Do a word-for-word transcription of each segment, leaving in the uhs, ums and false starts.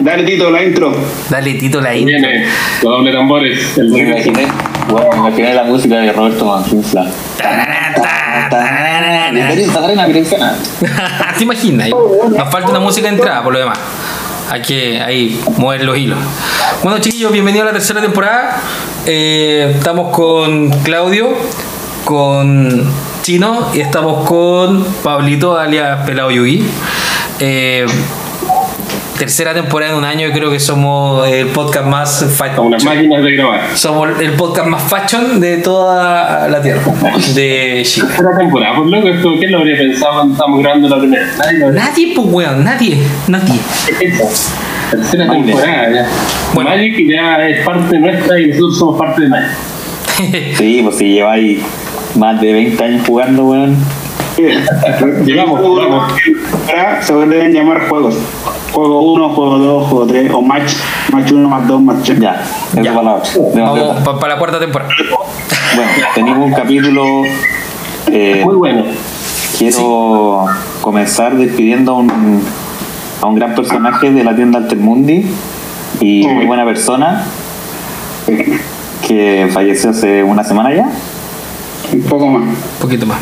Dale, Tito, la intro. Dale, Tito, la intro. Viene, con doble tambores. El me imaginé, bueno, me imaginé la música de Roberto Mancinsla. ¿Te imaginas? Nos falta una música de entrada, por lo demás. Hay que ahí mover los hilos. Bueno, chiquillos, bienvenidos a la tercera temporada. Eh, estamos con Claudio, con Chino y estamos con Pablito, alias Pelao Yuy. Eh, tercera temporada en un año, yo creo que somos el podcast más fashion. Somos las máquinas de grabar. Somos el podcast más fashion de toda la tierra. De Chile. Tercera temporada, por loco, esto, ¿quién lo habría pensado cuando estábamos grabando la primera? Nadie, lo habría... nadie pues weón, nadie, nadie. Tercera Magic. Temporada, ya. Bueno. Magic ya es parte nuestra y nosotros somos parte de Magic. Sí, pues si lleváis más de veinte años jugando, weón. Llegamos, jugamos. Ahora se deben llamar juegos. Juego uno, juego dos, juego tres o match, match uno, match dos, match tres. Ya, ya. Para, la para, para la cuarta temporada. Bueno, tenemos un capítulo eh, muy bueno. Quiero sí. comenzar despidiendo a un, a un gran personaje de la tienda Alter Mundi y muy buena persona que falleció hace una semana ya. Un poco más. Un poquito más.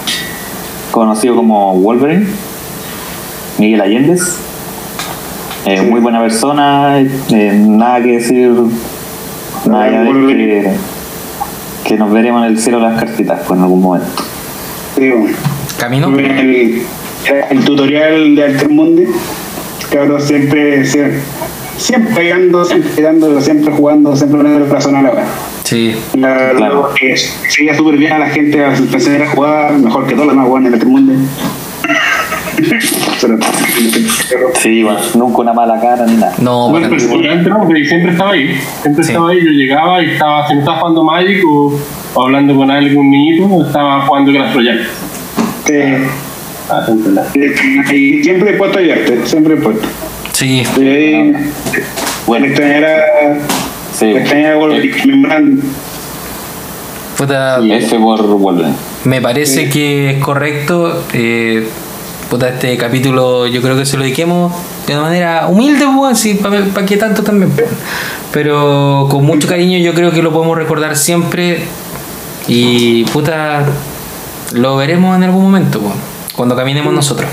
Conocido como Wolverine Miguel Alléndez. Eh, sí. Muy buena persona, eh, nada que decir, nada que, ver que, que nos veremos en el cielo las cartitas pues, en algún momento. Sí. Camino. El, el tutorial de Alter Mundi, cabrón, siempre, siempre, siempre pegando, siempre pegando, siempre jugando, siempre poniendo el corazón a la hora. Sí. La, claro. eh, sería súper bien a la gente a empezar a jugar, mejor que todos los más jugadores en Alter Mundi. Sí, bueno, nunca una mala cara ni nada. No, bueno, pero seguramente no, porque siempre estaba ahí. Siempre sí. estaba ahí, yo llegaba y estaba sentado jugando Magic o, o hablando con algún niñito o estaba jugando Clash Royale. Eh, ah, y siempre he puesto ayudarte, siempre he puesto. Sí. Eh, bueno, extrañar a. Sí. Extrañar a Wolverine. Puta. F por Wolverine. Me parece sí. que es correcto. Eh, Puta, este capítulo yo creo que se lo dediquemos de una manera humilde, bueno, sí, para pa que tanto también. Pero con mucho cariño yo creo que lo podemos recordar siempre y puta, lo veremos en algún momento, bueno, cuando caminemos nosotros.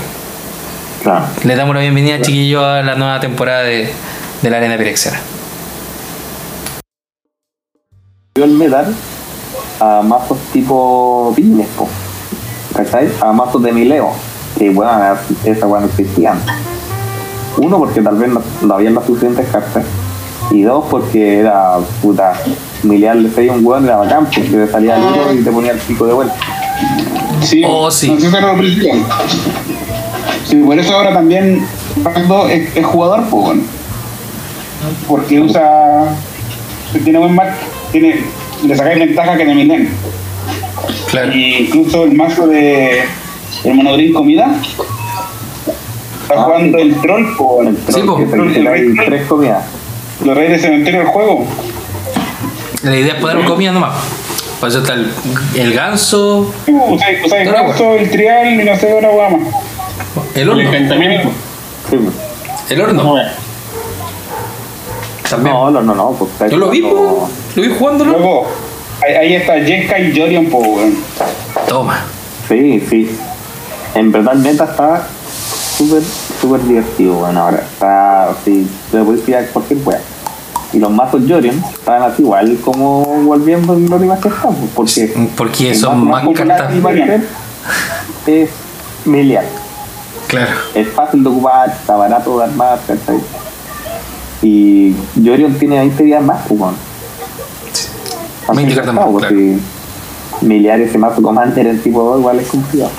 Claro. Le damos la bienvenida, chiquillos, a la nueva temporada de, de la Arena Pirexera. Yo el metal a mazos tipo Pines, po. ¿Cachai? A mazos de Mileo. Que bueno, esa bueno existía antes. Uno, porque tal vez no, no habían las suficientes cartas. Y dos, porque era puta. Miliar le pedía un hueón y era bacán, porque te salía el uno y te ponía el pico de vuelta. Sí, oh, sí. No, eso era lo principal. Sí, por eso ahora también es, es jugador, pues bueno. Porque usa. Tiene buen match, tiene, le sacáis ventaja que te miden. Claro. Y incluso el mazo de. El monodrín comida está ah, jugando sí. el troll por el troll, sí, po. Que se, el rey, tres comidas. Los reyes de cementerio del juego. La idea es poner sí. comida nomás. Para eso está el, el ganso. Sí, o sea, o sea, el ganso, el trial y no sé una guama. El horno. El, sí, el horno. No, no, no, no, no pues, yo lo vi, po. Lo vi jugando. Luego, ahí está Jessica y Yorion, po, weón. Toma. Sí, sí. En verdad, el meta está súper, súper divertido, bueno, ahora está, sí, te lo puedes pillar cualquier wea. Y los mazos Yorion están así igual como volviendo en la última gesta, porque... Porque son más cartas. Es miliar. Claro. Es fácil de ocupar, está barato de armar, perfecto. Y Yorion tiene veinte días más, pues, veinte cartas más, claro. Miliar ese mazo commander en tipo dos igual es complicado.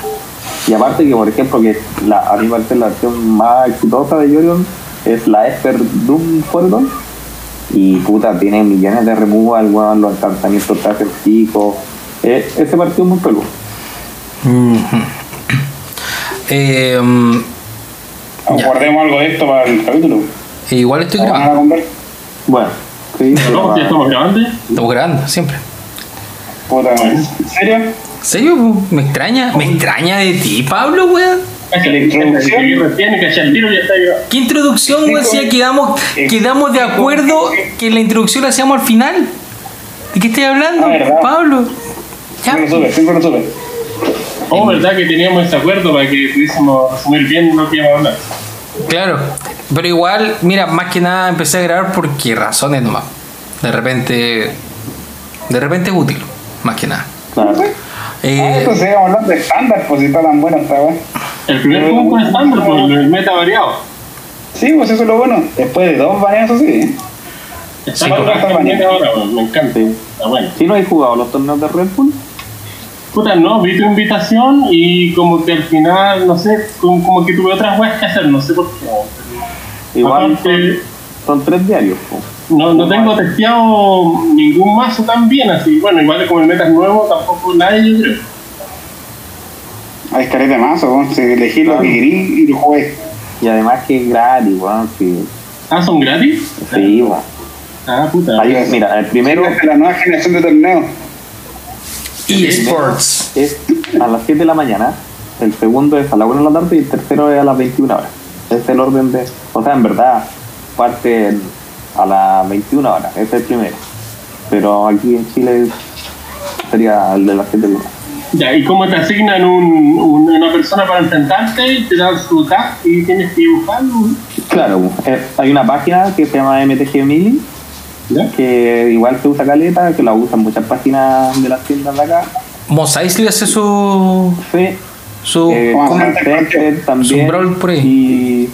Y aparte que, por ejemplo, que la, a mí parece la versión más exitosa de Yorion es la Esperdum Fuerdon. Y puta, tiene millones de removal, weón, los alcanzamientos está certico. Eh, ese partido es muy peludo. Mm-hmm. eh, Guardemos algo de esto para el capítulo. Igual estoy grabando. Bueno, sí, no, ¿ya estamos grabando? Estamos grabando, siempre. ¿En serio? ¿En serio? Me extraña, me extraña de ti, Pablo, weón. Cállale, introducción. Que retiene, el tiro ya está llevado. ¿Qué introducción, güey? Si quedamos, quedamos de acuerdo que la introducción la hacíamos al final. ¿De qué estoy hablando, ah, Pablo? Ya. No sube, siempre no sube. Oh, verdad que teníamos ese acuerdo para que pudiésemos resumir bien lo que íbamos a hablar. Claro, pero igual, mira, más que nada empecé a grabar porque razones nomás. De repente, de repente es útil, más que nada. Ah, sí. Eh, ah, esto se iba a hablar de estándar, pues si está tan bueno esta vez. El primer juego fue estándar, por el meta variado. Sí, pues eso es lo bueno. Después de dos baneos así. Está ahora, me encanta. Está bueno. ¿Sí no has jugado los torneos de Red Bull? Puta, no, vi tu invitación y como que al final, no sé, como, como que tuve otras weas que hacer, no sé por qué. Igual aparte, son, son tres diarios. Po. No, no tengo testeado ningún mazo tan bien, así, bueno, igual como el meta es nuevo, tampoco nadie, yo creo. Hay escaleta de mazo, ¿no? Elegí lo que querí y lo jugué. Y además que es gratis, weón. Sí. Ah, ¿son gratis? Sí, weón. Ah, puta. Ahí, mira, el primero... Sí, es la nueva generación de torneos. eSports es a las siete de la mañana, el segundo es a la una de la tarde y el tercero es a las veintiuna horas. Es el orden de, o sea, en verdad parte el, a las veintiuna horas, es el primero, pero aquí en Chile sería el de las siete de la mañana. Ya, y cómo te asignan un, un, una persona para enfrentarte, te dan su tag y tienes que buscarlo. Claro, es, hay una página que se llama M T G Millie. ¿Ya? Que igual se usa caleta, que la usan muchas páginas de las tiendas de acá. Mosaic le hace su... Sí. Su... Eh, Center también. Su brawl por ahí.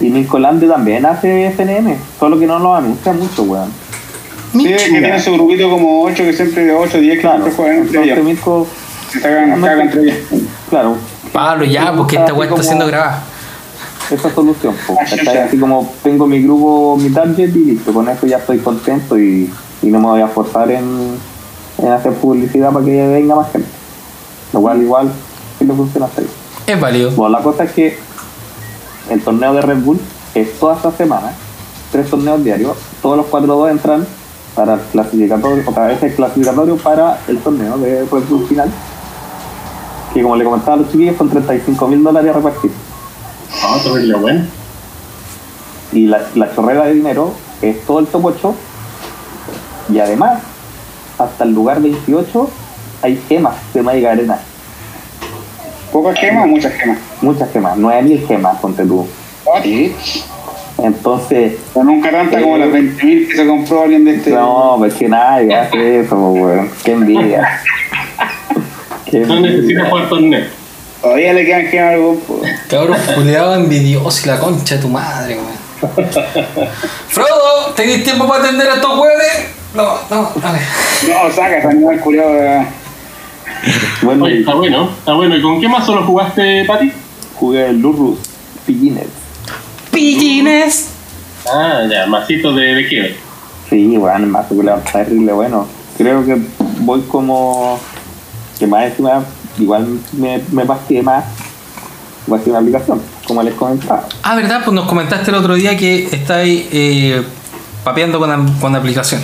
Y... Y Mirko Landi también hace F N M, solo que no lo anuncia mucho, weón. Sí, Michura. Que tiene su grupito como ocho, que siempre de ocho, diez, claro, que siempre juegan entre Mirko... Se cagan, no, entre ellos. Claro. Pablo, ya, porque esta weá está siendo grabada. Esa solución, pues, así como tengo mi grupo, mi target y listo, con eso ya estoy contento y, y no me voy a forzar en, en hacer publicidad para que venga más gente, lo cual igual sí lo funciona hasta ahí. Es válido. Bueno, la cosa es que el torneo de Red Bull es todas las semanas, tres torneos diarios, todos los cuatro dos entran para el clasificatorio, otra vez el clasificatorio para el torneo de Red Bull final, que como le comentaba a los chiquillos son treinta y cinco mil dólares a repartir. Ah, terrible, bueno. Y la, la chorrera de dinero es todo el top ocho. Y además, hasta el lugar veintiocho hay gemas de Magic Arena. ¿Pocas gemas o muchas gemas? Muchas gemas, nueve mil gemas, ponte tú. Ah, sí. Entonces... Pero nunca tanta eh, como las veinte mil que se compró alguien de este... No, pues que nadie hace eso, weón. Qué envidia. Qué envidia. No necesitas jugar torneo. Todavía le quedan que algo. Cabrón, cuidado, envidioso y la concha de tu madre, weón. Frodo, ¿tenés tiempo para atender a estos hueones? No, no, dale. No, saca, también el culiado. Bueno, oye, está bueno, está bueno. ¿Y con qué mazo lo jugaste, Pati? Jugué el Lurrus Pillines. ¡Pillines! Ah, ya, masito de, de qué. Sí, weón, el mazo culiado está terrible, bueno. Creo que voy como. Que más encima. Igual me, me pasé más pasé una aplicación, como les comentaba. Ah, ¿verdad? Pues nos comentaste el otro día que estáis eh, papeando con, con la aplicación.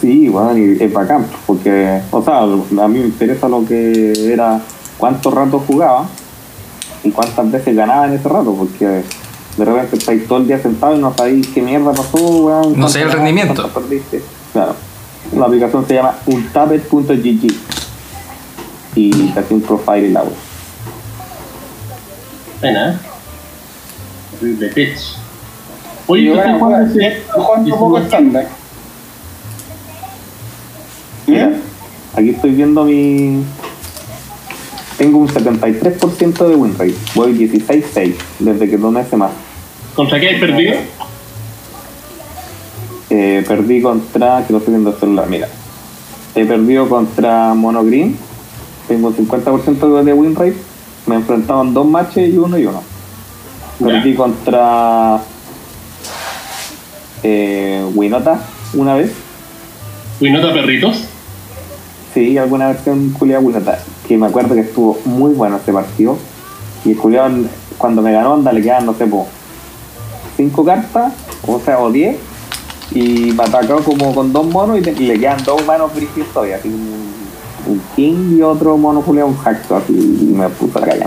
Sí, bueno, y es bacán, porque, o sea, a mí me interesa lo que era cuánto rato jugaba y cuántas veces ganaba en ese rato, porque de repente estáis todo el día sentado y no sabéis qué mierda pasó, weón. No sé el rendimiento. Perdiste. Claro. La aplicación se llama Ultapet punto G G. Y te hace un profile y la web. Pena, ¿eh? De pitch. Oye, yo estoy jugando un poco estándar. Mira, aquí estoy viendo mi... Tengo un setenta y tres por ciento de win rate. Voy dieciséis seis desde que tomé ese mazo. ¿Contra qué hay perdido? Eh, perdí contra... Que lo estoy viendo en el celular, mira. He perdido contra Mono Green. Tengo un cincuenta por ciento de win rate. Me enfrentaban dos matches y uno y uno. Perdí yeah. contra eh, Winota una vez. ¿Winota perritos? Sí, alguna versión culiada Winota. Que me acuerdo que estuvo muy bueno este partido. Y el culiado cuando me ganó onda le quedan, no sé, po, cinco cartas, o sea, o diez. Y me atacó como con dos monos y, te, y le quedan dos manos brígidos todavía. Así, un King y otro mono Julián, un Hacksaw, y me puso la caña.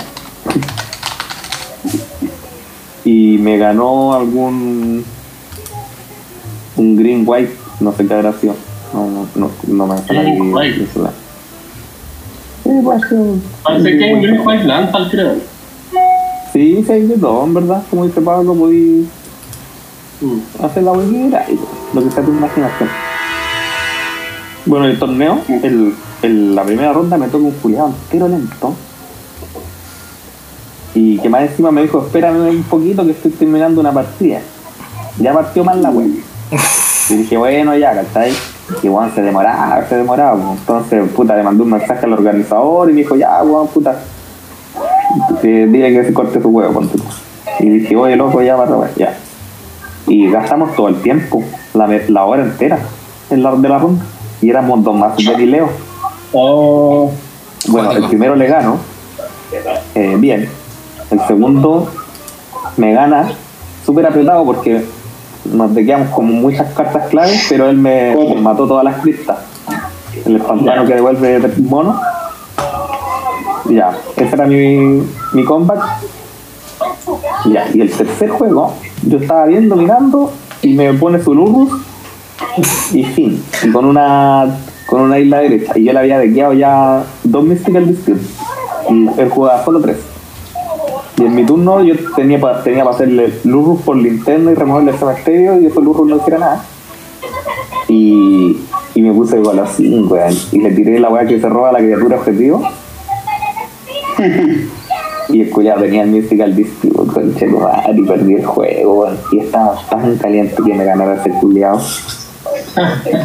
Y me ganó algún... un Green White, no sé qué habrá sido. No, no, no, no me sale Green White. Insular. Sí, pues, parece que hay un Green White Lantal, creo. Sí, se hay de todo, en verdad. Como dice Pablo, voy a hacer la huevera y lo que sea tu imaginación. Bueno, el torneo, el, el, la primera ronda me toca un Julián entero lento. Y que más encima me dijo, espérame un poquito que estoy terminando una partida. Ya partió mal la web. Y dije, bueno, ya, ¿cachai? Y bueno, se demoraba, se demoraba. Pues. Entonces, puta, le mandé un mensaje al organizador y me dijo, ya, weón, puta. Eh, dile que se corte su huevo. Ponte. Y dije, oye, loco, ya, para web, ya. Y gastamos todo el tiempo, la, la hora entera, en la de la ronda. Y éramos dos más de Leo. Oh. Bueno, el primero le gano. Eh, bien. El segundo me gana súper apretado porque nos quedamos con muchas cartas claves, pero él me mató todas las criptas. El espantano que devuelve el mono. Ya, ese era mi, mi combat. Ya, y el tercer juego, yo estaba viendo, mirando, y me pone su Lurrus y fin. Y con una, con una isla derecha. Y yo le había dequeado ya dos Mystical Disputes. Y él jugaba solo tres. Y en mi turno yo tenía para tenía pa hacerle Lurrus por linterna y removerle el cementerio, y después Lurrus no hiciera nada. Y, y me puse igual a cinco, weón. Y le tiré la weá que se roba a la criatura objetivo. Y el culiao tenía el Mystical Dispute, conche tu madre, y perdí el juego, weón. Y estaba tan caliente que me ganara ese culiao.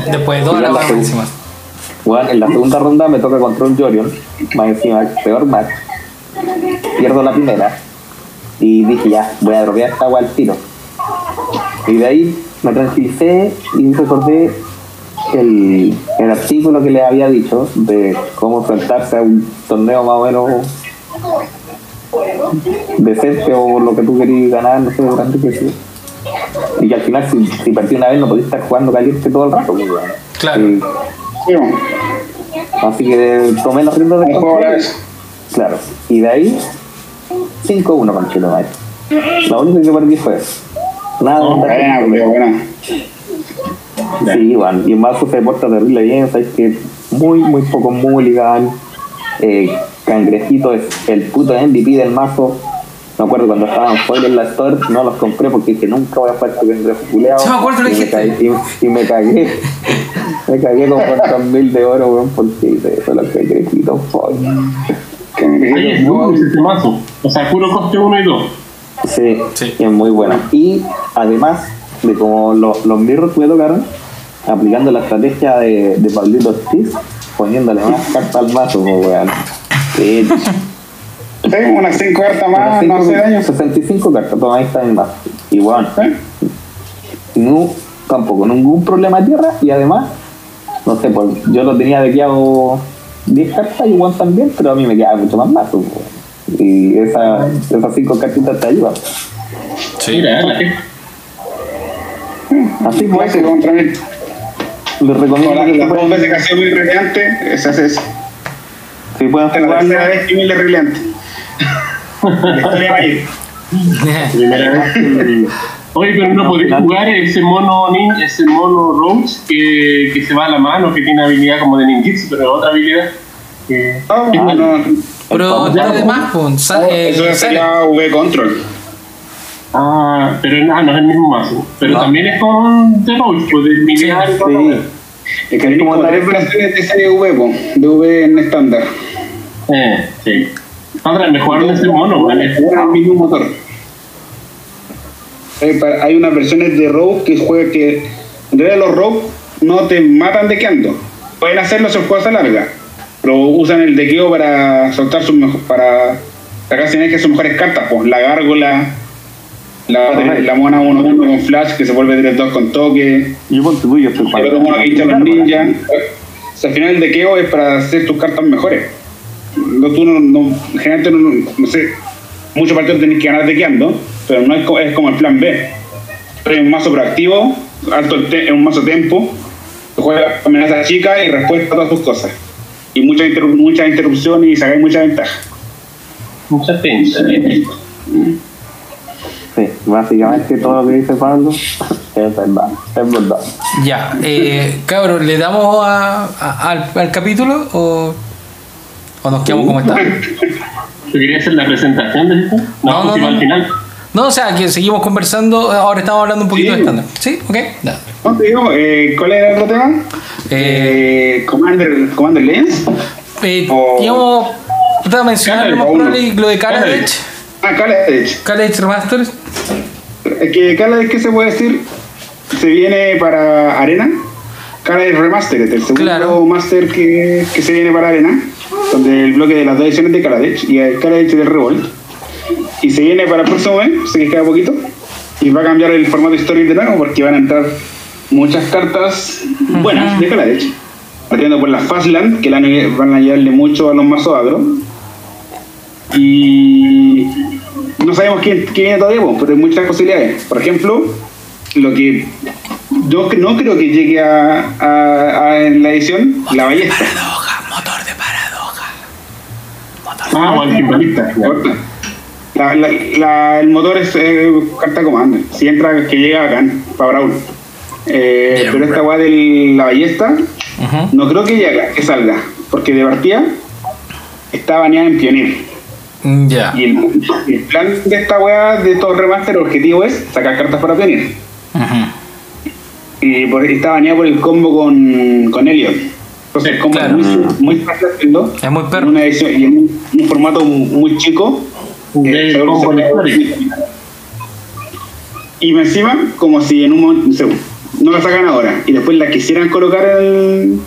Después de dos horas más encima. Weón, en la segunda ronda me toca contra un Yorion, más encima, peor más. Pierdo la primera y dije, ya, voy a dropear esta agua al tiro. Y de ahí me tranquilicé y recordé el, el artículo que les había dicho de cómo enfrentarse a un torneo más o menos decente o lo que tú querías ganar, no sé, durante que sí. Y que al final, si, si partí una vez, no podías estar jugando caliente todo el rato. Claro. Y, así que tomé las riendas de control. Claro, y de ahí cinco uno con Chino. La única que perdí fue eso. Nada, oh, nada. Bueno, bueno. Sí, bueno, y en marzo se porta terrible bien, sabes que muy, muy poco mulligan. Eh, Cangrejito es el puto M V P del mazo. Me acuerdo cuando estaban fuera en la store, no los compré porque dije nunca voy a jugar este cangrejo culeado. No me acuerdo, y, me cagué, y, y me cagué. Me cagué con cuatro mil de oro, weón, porque eso los cangrejitos, weón. Oye, es un sistemazo. O sea, puro coste uno y dos. Sí, sí, es muy buena. Y además de como lo, los mirrors me tocaron, aplicando la estrategia de, de Pablito Ortiz, poniéndole más cartas al mazo, weón. Sí. Tengo unas cinco cartas más, cinco, no hace daño. sesenta y cinco cartas, toma, ahí está mi mazo. Y bueno, ¿eh? No, tampoco, ningún problema de tierra. Y además, no sé, pues, yo lo tenía de que hago diez cartas y one también, pero a mí me queda mucho más mazo. Y esa, esas cinco cartitas te ayudan. Sí, mira, ¿eh? Así como ese contra mí. Les recomiendo la, que las dos veces que ha sido muy relevante, esa es esa. Si pueden jugar la tercera vez que mil es relevante. La historia va a ir. Oye, pero no podés jugar ese mono ninja, ese mono roach que, que se va a la mano, que tiene habilidad como de ninjitsu, pero otra habilidad que... Oh, ah, no. Pero está de más, pues. Oh, eh, eso sería V-Control. Ah, pero no, no es el mismo mazo. Pero no, también es con The Roach, pues de mirar sí, sí. Es que hay como tres versiones de serie V, pues, de V en estándar. Eh, sí. André, me jugaron ese mono, ¿vale? Es el mismo motor. Hay unas versiones de rogue que juega que en realidad los rogue no te matan dequeando, pueden hacerlo sus cosas largas, pero usan el dequeo para soltar sus mejores, para sacar sin que sus mejores cartas, pues la gárgola, la, de, la mona uno uno con flash que se vuelve tres dos con toque, yo contribuyo, el otro mono que hincha los ninjas. O sea, al final el dequeo es para hacer tus cartas mejores. No, tú no, no, generalmente no, no sé, muchos partidos tenés que ganar dequeando, pero no es, co es como el plan B. Es un mazo proactivo, alto, es un mazo tempo, juega amenaza chica y respuesta a todas tus cosas. y muchas, interru muchas interrupciones y sacáis mucha ventaja. Muchas pinches. Sí, básicamente todo lo que dice Pablo es verdad, es verdad. Ya, eh, cabrón, ¿le damos a, a, al, al capítulo o, o nos quedamos como está? ¿Tú querías hacer la presentación de esto? No, no, no, al final. No, o sea, que seguimos conversando, ahora estamos hablando un poquito sí. de estándar. Sí, ok, dale. No, te digo, eh, ¿cuál era el otro tema? Eh, eh, Commander, Commander Lens. Eh, o... Digamos, te mencionamos lo de Kaladesh. Ah, Kaladesh. Kaladesh Remastered. Que Kaladesh, ¿qué se puede decir? Se viene para Arena. Kaladesh Remastered, el segundo claro. Master que, que se viene para Arena. Donde el bloque de las dos ediciones de Kaladesh y el Kaladesh de Revolt. Y se viene para el próximo mes, se que queda poquito. Y va a cambiar el formato histórico de nuevo porque van a entrar muchas cartas buenas uh-huh. de Kaladesh. Partiendo por las Fastland, que van a ayudarle mucho a los mazos agro. Y no sabemos qué, qué viene todavía, pero hay muchas posibilidades. Por ejemplo, lo que yo no creo que llegue a, a, a en la edición, motor la ballesta. De paradoja, motor de paradoja. Motor de ah, paradoja. La, la, la, el motor es eh, carta commander. Si entra, que llega acá, para Brawl. Eh, pero esta guay de la ballesta, uh-huh. no creo que, llegue, que salga, porque de partida está baneada en Pioneer. Yeah. Y el, el plan de esta weá de estos remaster, el objetivo es sacar cartas para Pioneer. Uh-huh. Y por, está baneado por el combo con, con Elliot. Entonces, el combo claro. es muy, muy fácil, ¿no? Es muy perro. En una edición, y en un, un formato muy chico. Eh, y encima, como si en un momento no la sacan ahora y después la quisieran colocar el,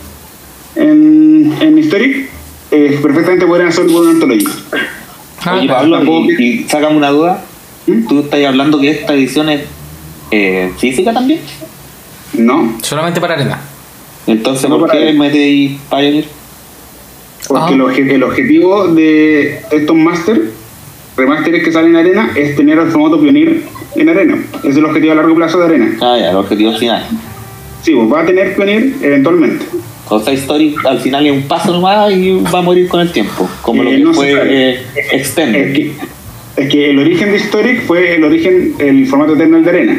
en, en Historic, eh, perfectamente podrían hacer un antología. Ah, Oye, Pablo, y, y sácame una duda. ¿Mm? ¿Tú estás hablando que esta edición es eh, física también? No. Solamente para Arena. Entonces, no ¿por qué metéis Pioneer? Porque oh. el, el objetivo de estos Masters, Remasteres que salen en Arena, es tener el formato Pioneer en Arena. Ese es el objetivo a largo plazo de Arena. Ah, ya, el objetivo final. Sí, pues va a tener Pioneer eventualmente. O sea, Historic al final es un paso nomás y va a morir con el tiempo, como eh, lo que no fue eh, Extended. Es que, es que el origen de Historic fue el origen, el formato eterno de Arena.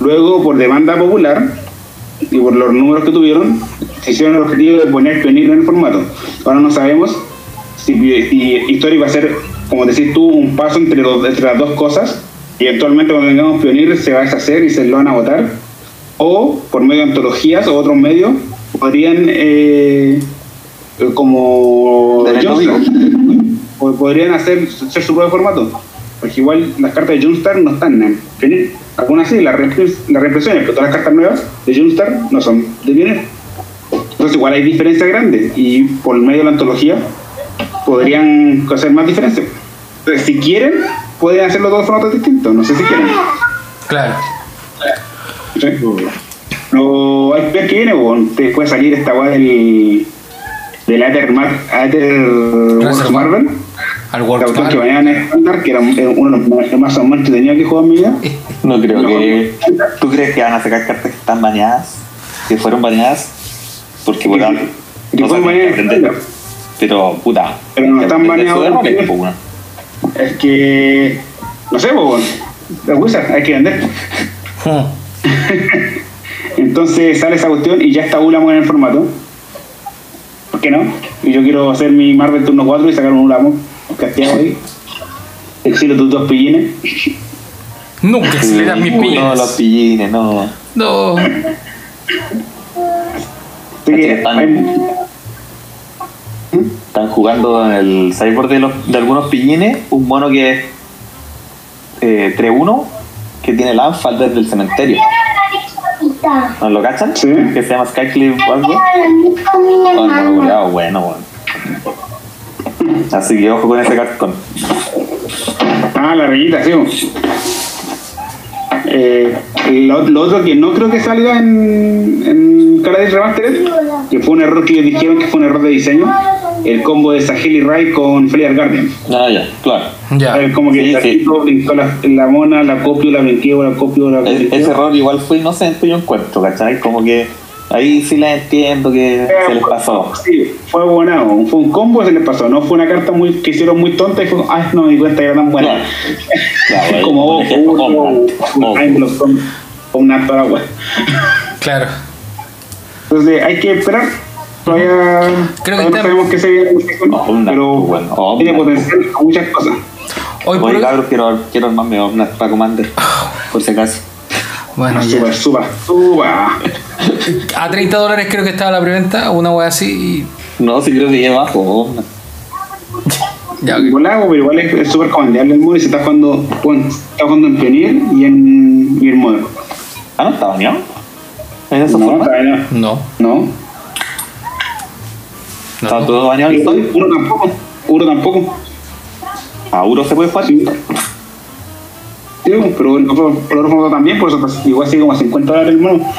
Luego, por demanda popular y por los números que tuvieron, se hicieron el objetivo de poner Pioneer en el formato. Ahora no sabemos si Historic va a ser, como decís tú, un paso entre, dos, entre las dos cosas, y eventualmente cuando tengamos Pioneer se va a deshacer y se lo van a votar, o por medio de antologías o otros medios podrían eh, como Jonestar, o podrían hacer, hacer su propio formato, porque igual las cartas de Jonestar no están en Pioneer, algunas sí, las, las reimpresiones, pero todas las cartas nuevas de Jonestar no son de Pioneer, entonces igual hay diferencias grandes y por medio de la antología podrían hacer más diferencia. Entonces, si quieren, pueden hacerlo todos formatos distintos. No sé si quieren. Claro. O hay que ver qué viene, o te puede salir esta guay del. del Alter Marvel. Al World que baneaban en estándar, que era uno de los más amantes que tenía que jugar en mi vida. No creo no, que. ¿Tú crees que van a sacar cartas que están baneadas? Que fueron baneadas. Porque por algo. No saben aprender. Pero, puta. Pero no están baneados. Es que. No sé, bobo. Las Wizards hay que vender. Huh. Entonces sale esa cuestión y ya está Ulamon en el formato. ¿Por qué no? Y yo quiero hacer mi Marvel turno cuatro y sacar un Ulamon. Casteado ahí. Exilo tus dos pillines. Nunca exilias mis pillines. No, los pillines, no. No. Así que están. Están jugando en el sideboard de, los, de algunos pillines, un mono que es eh, tres uno, que tiene Landfall desde el cementerio. ¿No lo cachan? Sí. Que se llama Skycliff o algo. Oh, no, bueno, bueno. Así que ojo con ese cartón. Ah, la rayita, sí. Eh, lo, lo otro que no creo que salga en, en Kaladesh Remastered, que fue un error que ellos dijeron que fue un error de diseño, el combo de Sahel y Rai con Fleer Garden. Ah, ya, claro. Ya. Eh, como que sí, el Sahel brincó sí. la, la mona, la copio, la brinqueo, la copio, la brinqueo. Ese error igual fue inocente, yo encuentro, ¿cachai? Como que Ahí sí la entiendo que eh, se les pasó. Sí, fue bonado, fue un combo que se les pasó, no fue una carta muy que hicieron muy tonta y fue, ay, no me di cuenta que era tan buena. Claro. Claro, como vos, una toda buena. Claro. Entonces hay que esperar. Todavía, creo todavía que no sabemos que se viene, pero tiene potencial para muchas cosas. Hoy por hoy, cabros, quiero, quiero armarme Omnath para Commander, por si acaso. Bueno, no, suba, suba, suba. A treinta dólares creo que estaba la preventa, una wea así. Y... No, sí creo que ya bajo. Oh. Ya, okay. Igual hago, pero igual es súper comandeable el mono y se está jugando, bueno, está jugando en Pioneer y en, y en Modern. ¿Ah, no está baneado? ¿En esa no, forma? No. No. ¿Está no. todo baneado? Uro tampoco. Uro tampoco. A Uro se puede jugar. Sí. Sí, pero el otro, el otro también, por eso igual así como a cincuenta dólares el mono.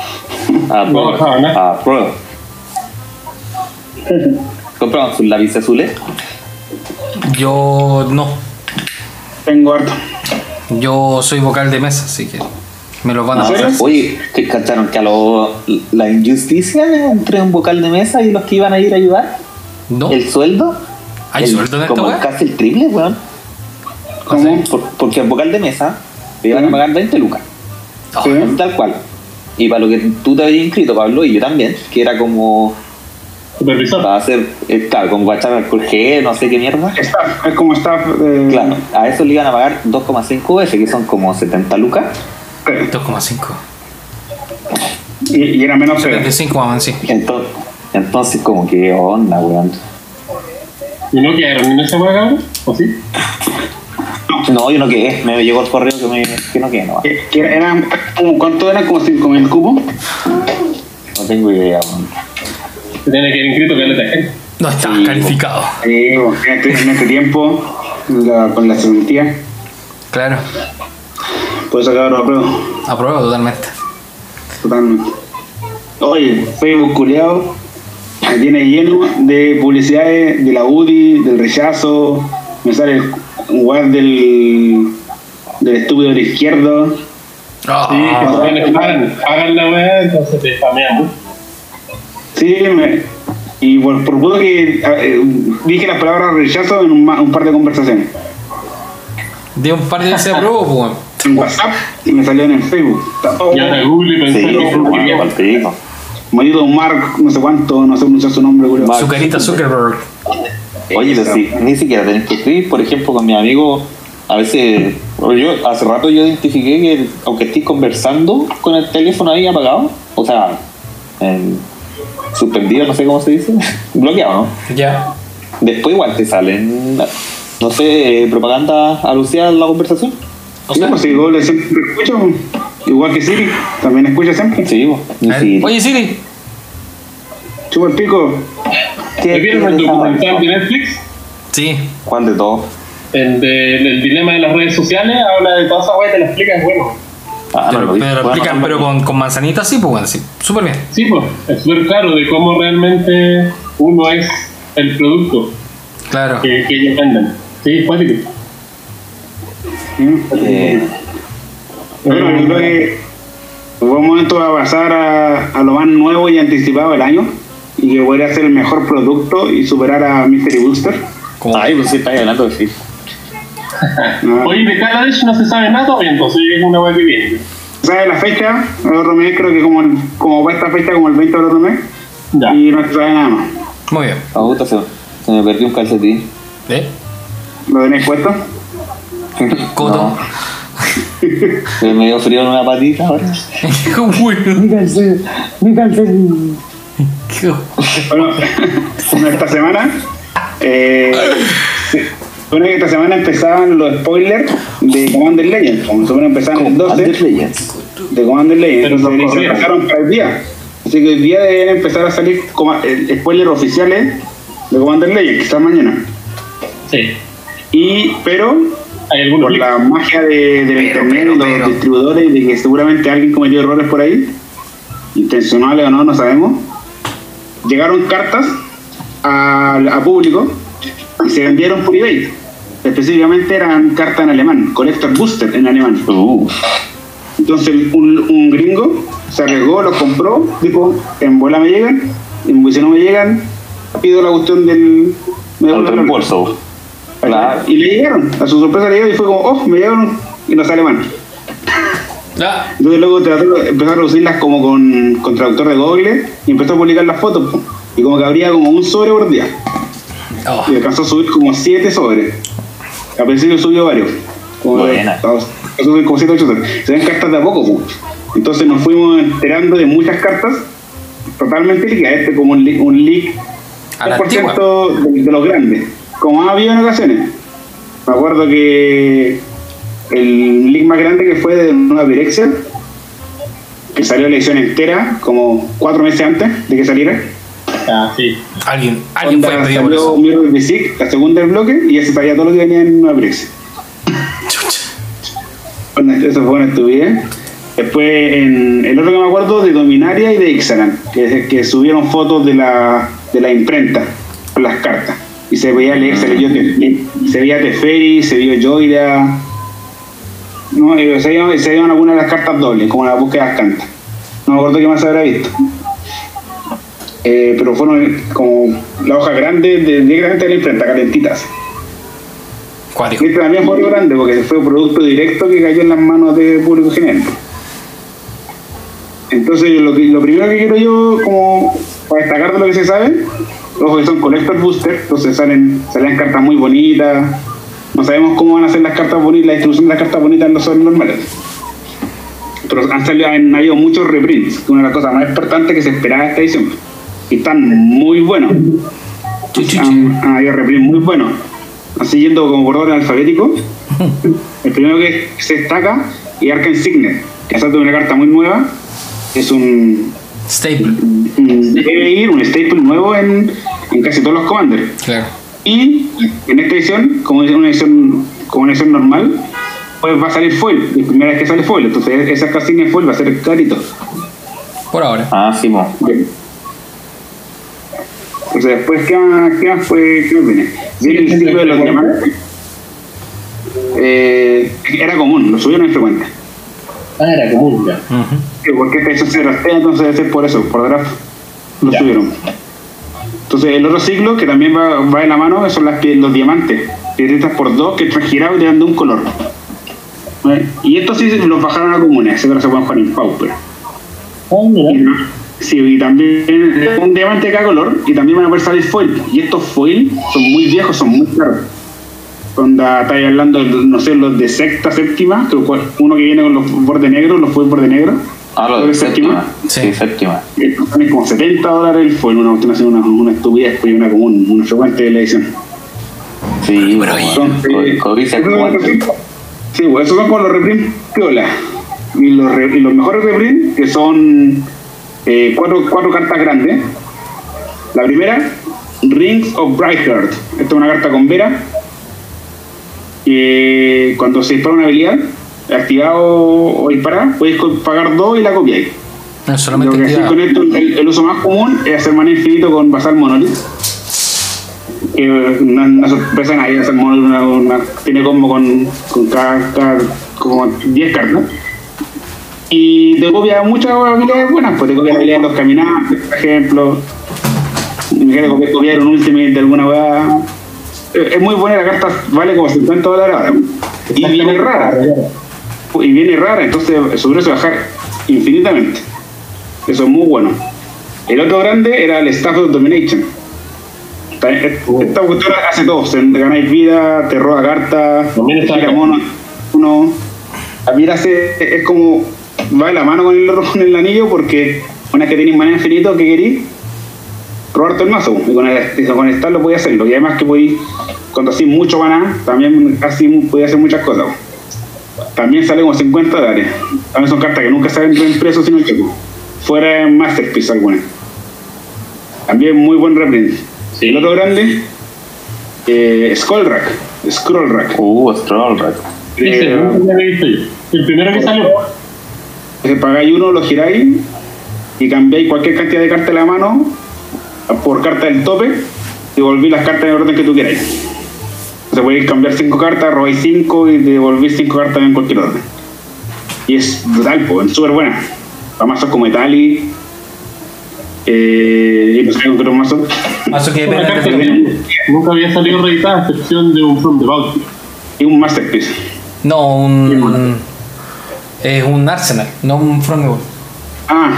Ah, prueba. Ah, prueba. ¿Compraban sus lápices azules? Yo no. Tengo harto. Yo soy vocal de mesa, así que me los van a hacer. Oye, ¿te cacharon que a lo, la injusticia entre un vocal de mesa y los que iban a ir a ayudar? No. ¿El sueldo? ¿Hay el, sueldo en esta como casi el triple, weón. ¿Cómo? Por, porque al vocal de mesa te iban a pagar veinte lucas. ¿Sí? Tal cual. Y para lo que tú te habías inscrito, Pablo, y yo también, que era como... Supervisor. Para hacer, claro, como para echar alcohol gel, no sé qué mierda. Staff, es como staff... Eh... Claro, a eso le iban a pagar dos coma cinco veces, que son como setenta lucas. Sí. dos coma cinco. Y, y era menos... setenta y cinco, mamá, sí. Entonces, entonces como que onda, weón. ¿Y no quedaron en esa hueá, o sí? No, yo no quedé, me llegó el correo que, me, que no quedé nomás. Eran, ¿cuánto eran? ¿Como cinco mil cubos? No tengo idea, weón. Se tiene que ir inscrito que le taje. No está sí, calificado. Sí, en este tiempo, la, con la cesantía. Claro. Por eso cabrón, apruebo. Apruebo totalmente. Totalmente. Oye, Facebook culiado, me tiene lleno de publicidades de la U D I, del rechazo, me sale el jugar del del estúpido del izquierdo. Ah, oh, sí, que hagan la weá, entonces te spamean. Sí, me, y por, por puto que eh, dije las palabras rechazo en un, un par de conversaciones. De un par de veces aprobó, en WhatsApp y me salieron en Facebook. Oh, y ahora Google y pensé sí, que fue maldito Mark, no sé cuánto, no sé mucho su nombre, güey. Su carita Zuckerberg. Oye, pero sí, ni siquiera tenés que escribir, por ejemplo, con mi amigo, a veces, yo hace rato yo identifiqué que aunque estés conversando con el teléfono ahí apagado, o sea, en, suspendido, no sé cómo se dice, bloqueado, ¿no? Ya. Después igual te salen, no sé, propaganda alusiva a la conversación. O sí, sea, pues si vos le siempre escucho, igual que Siri, también escucha siempre. Sí, vos. Sí. Oye, Siri. Chupa el pico. ¿Te vieron el documental de Netflix? Sí. ¿Cuál de todos? El del de, dilema de las redes sociales, habla de toda esa wea y te la explican, bueno. Ah, pero, no, pero, pero lo explican, pero con, con manzanitas sí, pues bueno, sí, súper bien. Sí, pues, es súper claro de cómo realmente uno es el producto. Claro. Que, que ellos venden. Sí, cuántico. Eh. Bueno, yo creo que fue un momento a pasar a, a lo más nuevo y anticipado del año. Y que voy a hacer el mejor producto y superar a Mystery Booster. ¿Cómo? Ay, pues sí, está ganando, sí. Oye, de Kaladesh no se sabe nada, o entonces es una web que viene. ¿Sabes la fecha? El otro mes, creo que como, el, como va esta fecha, como el veinte del otro mes. Ya. Y no se sabe nada más. Muy bien. Augusto, se, se me perdió un calcetín. ¿Eh? ¿Lo tenés puesto? Coto. No. Me dio frío en una patita ahora. Mi calcetín. Mi calcetín. Bueno, esta semana eh, bueno, esta semana empezaban los spoilers de Commander Legends. Como supone empezaban el doce de Commander Legends, entonces se sacaron para el día, así que hoy día deben empezar a salir spoilers oficiales de Commander Legends, quizás mañana. Sí. Y pero por la magia de, del internet, de los distribuidores, de que seguramente alguien cometió errores por ahí, intencionales o no, no sabemos. Llegaron cartas a, a público y se vendieron por eBay. Específicamente eran cartas en alemán, Collector Booster en alemán. Uh. Entonces un, un gringo se arriesgó, los compró, dijo, en bola me llegan, y si no me llegan, pido la cuestión del... Me doy el bolso. Claro. Y le llegaron, a su sorpresa le llegaron y fue como, oh, me llegaron y no sale mal. Ah. Entonces luego empezó a reducirlas como con, con traductor de Google y empezó a publicar las fotos y como que habría como un sobre por día. Oh. Y alcanzó a subir como siete sobres. Al principio subió varios. Como buena. Como siete, ocho sobres. Se ven cartas de a poco, po. Entonces nos fuimos enterando de muchas cartas totalmente líquidas. Este como un leak, un leak tres por ciento de, de los grandes. Como ha habido en ocasiones. Me acuerdo que el leak más grande que fue de una Pirexia, que salió la edición entera como cuatro meses antes de que saliera. Ah, sí. Alguien, alguien fue pedido por eso. Mirko Bisic, la segunda del bloque, y ese sabía todo lo que venía en una Pirexia. Bueno, eso fue una estupidez. Después, en el otro que me acuerdo, de Dominaria y de Ixalan, que, que subieron fotos de la, de la imprenta con las cartas. Y se veía leer, se leyó, se veía Teferi, se vio Joira. No, se veían, se veían algunas de las cartas dobles, como la búsqueda de las cartas. No me acuerdo qué más habrá visto. Eh, pero fueron como la hoja grande de, directamente de la imprenta, calentitas. ¿Cuático? Y también fue algo grande porque fue un producto directo que cayó en las manos del público general. Entonces lo, que, lo primero que quiero yo como para destacar de lo que se sabe, ojo que son collector booster, entonces salen, salen cartas muy bonitas. No sabemos cómo van a ser las cartas bonitas, la distribución de las cartas bonitas en los sobres normales, pero han salido, han habido muchos reprints, una de las cosas más importantes que se esperaba de esta edición, y están muy buenos. Han, han habido reprints muy buenos, así yendo como por orden alfabético. El primero que se destaca es Arcane Signet, que salió una carta muy nueva. Es un staple. Debe ir un staple nuevo en, en casi todos los commanders. Claro. Y en esta edición, como una edición, como una edición normal, pues va a salir foil. La primera vez que sale foil, entonces esa casilla de foil va a ser carito. Por ahora. Ah, sí, bueno. O sea, después, ¿qué más, qué más fue? ¿Qué más viene? Viene el ciclo de los diamantes. Eh, era común, lo subieron infrecuente. Ah, era común, ya. Uh-huh. Sí, porque esta edición se rastea, entonces debe ser por eso, por draft. Lo ya. subieron. Entonces, el otro ciclo que también va, va de la mano son las, los diamantes. Piedritas por dos que transgiraban y le dan de un color. ¿Vale? Y estos sí los bajaron a comunes, ese que se pueden jugar en Pauper. Oh, mira. Sí, y también un diamante de cada color, y también van a poder salir foil. Y estos foil son muy viejos, son muy caros. Cuando estáis hablando, no sé, los de sexta, séptima, uno que viene con los bordes negros, los foil borde negro. Ah, los de séptima. Sí, sí, séptima. Están como setenta dólares el foil, una cuestión así, una, una estupidez, pues una común, una frecuente de la edición. Sí, bueno, codicia. Sí, pues esos son como los reprints, ¿qué hola? Y los, re, y los mejores reprints, que son... Eh, cuatro, cuatro cartas grandes. La primera, Rings of Brightheart. Esta es una carta con Vera. Eh, cuando se dispara una habilidad, activado o disparada, puedes pagar dos y la copiáis. No, solamente lo que con esto, el, el uso más común es hacer mana infinito con Basal Monolith. Eh, una, una sorpresa en ahí, Basal Monolith una, una, tiene combo con, con cada, cada, como diez cartas. Y te copia muchas habilidades buenas, pues te copia la habilidad de los caminantes, por ejemplo. Me quiero copiar un ultimate de alguna weá. Es muy buena la carta, vale como cincuenta dólares ahora. Y viene rara. Y viene rara, entonces su precio va a bajar infinitamente. Eso es muy bueno. El otro grande era el Staff of Domination. Esta, esta cuestión hace todo, ganáis vida, te roba cartas, te tira mono, uno. A mí es como... va de la mano con el, con el anillo, porque una vez que tenéis maná infinito que querís robarte el mazo, y con el, con el estar lo podéis hacerlo, y además que podéis, cuando hacéis mucho maná también así podéis hacer muchas cosas. También sale como cincuenta dólares. También son cartas que nunca salen de impreso sino el checo fuera en Masterpiece alguna. También muy buen reprint. Sí. El otro grande, eh, Scrollrack. Scrollrack. Uh, Scrollrack. Eh, el, el primero que salió. Si pagáis uno, lo giráis y cambiáis cualquier cantidad de carta de la mano por carta del tope y devolví las cartas en el orden que tú queráis. O sea, podéis cambiar cinco cartas, robáis cinco y devolvís cinco cartas en cualquier orden. Y es brutal, po, es súper buena. Para mazos como Etali. Eh, y no sé otro mazo. Mazo que depende. Nunca había salido reeditada, a excepción de un From the Vault. Es un Masterpiece. No, un. Es un Arsenal, no un From the Vault. Ah,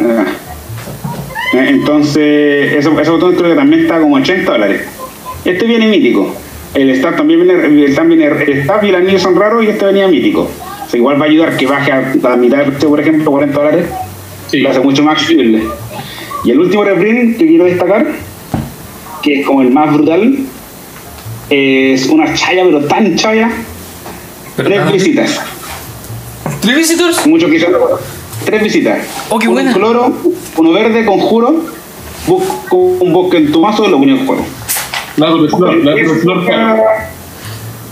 ah. Entonces, ese botón creo que también está como ochenta dólares. Este viene mítico. El staff también viene. El staff, viene, el staff y el anillo son raros y este venía mítico. O sea, igual va a ayudar que baje a la mitad del precio, por ejemplo, cuarenta dólares. Sí. Lo hace mucho más accesible. Y el último reprint que quiero destacar, que es como el más brutal, es una chaya, pero tan chaya. Pero tres nada. Visitas. ¿Tres visitas? Muchos quizás. Tres visitas. Oh, qué buena. Un cloro, uno verde, conjuro, busco un bosque en tu mazo y lo unió en juego. La doble flor, la doble flor.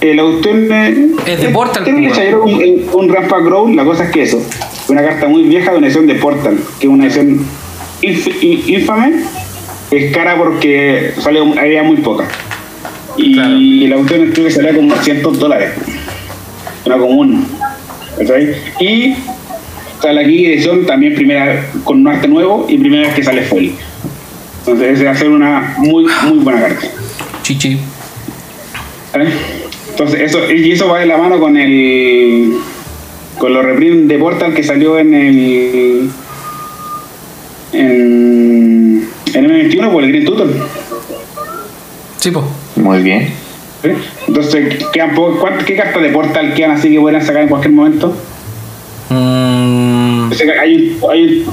El autor es de Portal. Tiene que un, un Rampa Growl, la cosa es que eso. Una carta muy vieja de una edición de Portal, que es una edición infame, es cara porque sale había muy poca. Y claro. El autor creo que salía como doscientos dólares. Una común. ¿Sabes? Y sale aquí edición también primera con un arte nuevo y primera vez que sale foil. Entonces es hacer una muy muy buena carta. Chichi. ¿Vale? Entonces eso, y eso va de la mano con el con los reprints de Portal que salió en el en, en M veintiuno por el Green Tutor. Sí, pues. Muy bien. ¿Vale? Entonces, ¿quedan po ¿qué cartas de Portal quedan así que pueden sacar en cualquier momento? Mm. Hay, hay,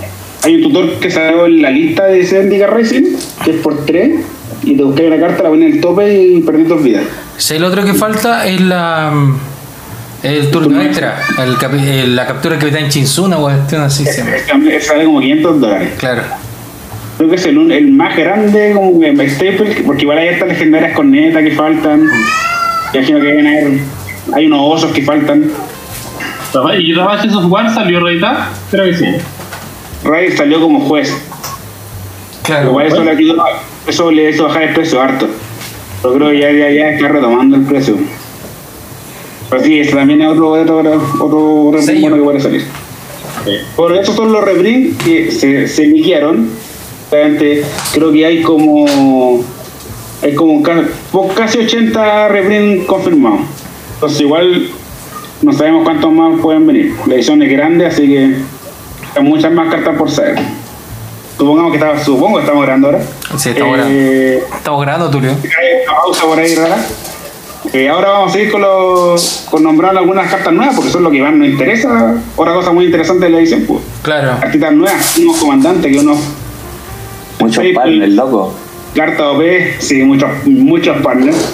hay un tutor que salió en la lista de Zendikar Racing, que es por tres, y te buscáis una carta, la pones en el tope y perdés dos vidas. Si el otro que falta es la el turno extra, el, el, la captura del Capitán Chinsuna o cuestión así. Es, es, sale como quinientos dólares. Claro. Creo que es el, el más grande como en Staple, porque igual hay estas legendarias con neta que faltan. Y imagino que deben haber, hay unos osos que faltan. ¿Y Ravage of War salió reeditada? Creo que sí. Ray salió como juez. Claro. Igual eso, bueno. le ayudó, eso le hizo bajar el precio harto. Pero creo que ya, ya, ya está retomando el precio. Pero sí, este también es otro otro, otro reprint bueno que puede salir. Okay. Por eso son los reprints que se, se liquearon. Realmente creo que hay como. Hay como casi ochenta reprints confirmados. Entonces, igual. No sabemos cuántos más pueden venir. La edición es grande, así que hay muchas más cartas por saber. Supongamos que está, supongo que estamos grabando ahora. Sí, estamos eh, grabando. Estamos grabando, Tulio. Hay una pausa por ahí rara. Eh, ahora vamos a seguir con, los, con nombrar algunas cartas nuevas, porque eso es lo que más nos interesa. Otra cosa muy interesante de la edición, pues. Claro. Cartitas nuevas, unos comandantes que unos... Muchos partners, loco. Carta O P, sí, muchos, muchos partners.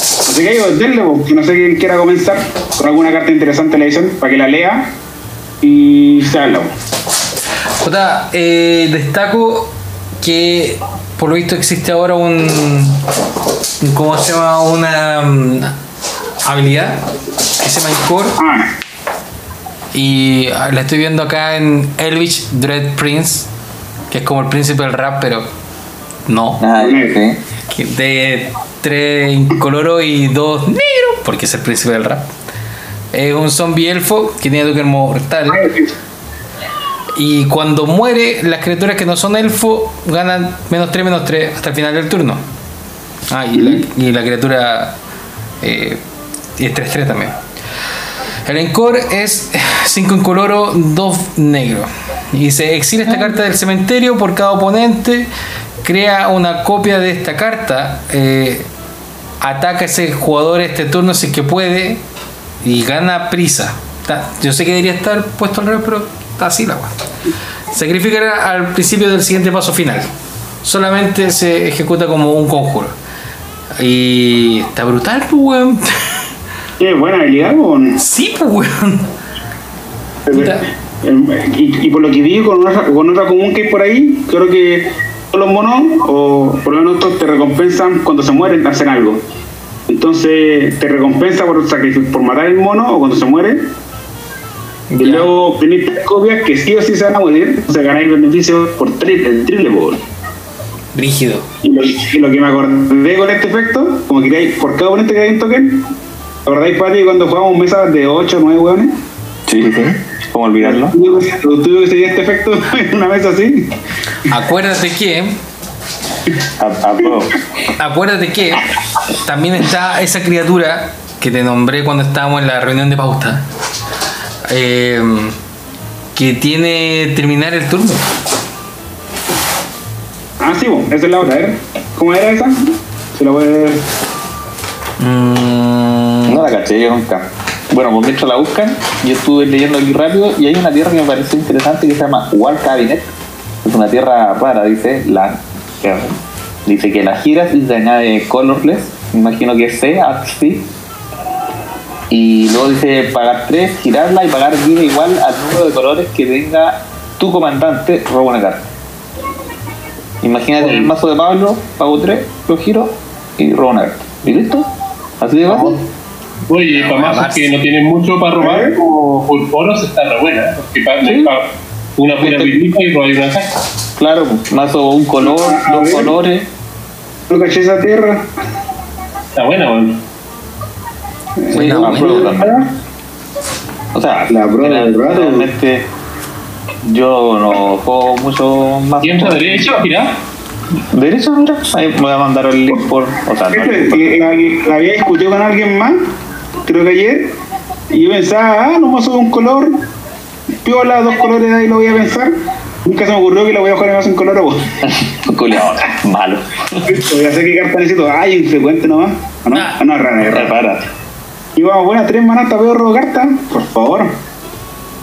Así que yo denle, porque no sé quién quiera comenzar con alguna carta interesante de la edición para que la lea y se habla. Jota, eh, destaco que por lo visto existe ahora un, ¿cómo se llama? Una um, habilidad que se llama Encore. Ah. Y la estoy viendo acá en Elvish Dread Prince, que es como el príncipe del rap, pero... No. Ah, okay. De tres incoloro y dos negros, porque es el príncipe del rap. Es un zombie elfo que tiene toque mortal. Y cuando muere, las criaturas que no son elfo ganan menos tres, menos tres hasta el final del turno. Ah, y, mm-hmm. la, y la criatura eh, es tres tres también. El encore es cinco incoloro, dos negros. Y se exila esta carta del cementerio por cada oponente. Crea una copia de esta carta, eh, ataca a ese jugador este turno si es que puede y gana prisa. Yo sé que debería estar puesto al revés, pero está así la guay. Sacrificará al principio del siguiente paso final. Solamente se ejecuta como un conjuro. Y está brutal, pues, weón. Qué buena habilidad, weón. Sí, pues, weón. Y, y por lo que vi con otra, con otra común que hay por ahí, creo que los monos, o por lo menos estos, te recompensan cuando se mueren, hacen algo. Entonces te recompensa por, por matar el mono o cuando se muere. Y yeah. Luego tenéis tres copias que sí o sí se van a morir. O sea, ganáis beneficios por tri el triple por. Rígido. Y lo, y lo que me acordé con este efecto, como que hay, por cada oponente que hay un token, ¿acordáis, Pati, cuando jugábamos mesas de ocho o nueve hueones? Sí, sí, sí. ¿Cómo olvidarlo? ¿Lo tuyo que sería este efecto en una mesa así? Acuérdate que... Acuérdate que también está esa criatura que te nombré cuando estábamos en la reunión de pauta, eh, que tiene terminar el turno. Ah, sí, bueno, esa es la otra, ¿eh? ¿Cómo era esa? Se la voy a ver. Mm. No la caché yo nunca. Bueno, pues mientras la buscan, yo estuve leyendo aquí rápido y hay una tierra que me parece interesante que se llama Wall Cabinet. Es una tierra rara, dice la... Dice que la giras y se añade colorless, imagino que es C, así. Y luego dice pagar tres, girarla y pagar vida igual al número de colores que tenga tu comandante, robo una carta. Imagínate oh. el mazo de Pablo, pago tres, lo giro y robo una carta. ¿Y listo? ¿Así de fácil? Oye, para mazos que no tienen mucho para robar, o Fulforos está re buena, porque para ¿sí? una pura bíblica y robar una carta. Claro, mazo un color, ah, dos colores. No caché esa tierra. Está buena, bueno. Sí, buena, no, buena. Buena. O sea, la prueba del rato. Realmente yo no juego mucho más. ¿Tiempo derecho? Mira. ¿Derecho? Mira. Ahí me voy a mandar el link por. O sea, no el link por. La, la había discutido con alguien más, creo que ayer. Y yo pensaba, ah, no mazo de un color. Piola, dos colores, ahí lo voy a pensar. Nunca se me ocurrió que la voy a jugar en más en color, ¿o? Culeado, malo. Voy a hacer que carta necesito. Ay, infrecuente nomás. ¿O no? Ah, ah no, rara, rara. rara. Y vamos, buenas tres manatas, veo robo carta. Por favor.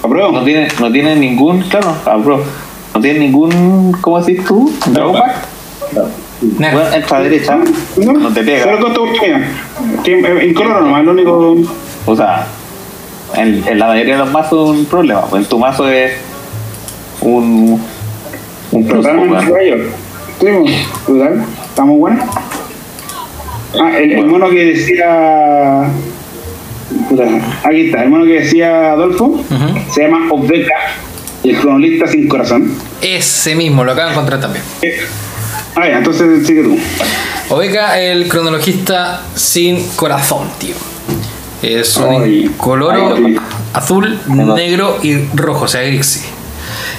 Apruebo. No tiene, no tiene ningún, claro, apruebo. No tiene ningún, ¿cómo decís tú? Draw pack. No. Bueno, entra a derecha. No, no te pega. Solo costo oportunidad. En color nomás, lo único. O sea, en, en la mayoría de los mazos es un problema. En tu mazo es. un un totalmente mayor. Total, está muy bueno. Ah, el, el mono que decía, aquí está, el mono que decía Adolfo, uh-huh. se llama Obeca, y el cronolista sin corazón. Ese mismo, lo acaban de encontrar también. Eh, ah, ya, entonces sigue tú. Obeca, el cronologista sin corazón, tío. Es un Ay. coloro Ay, azul, no. negro y rojo, o sea, grixi.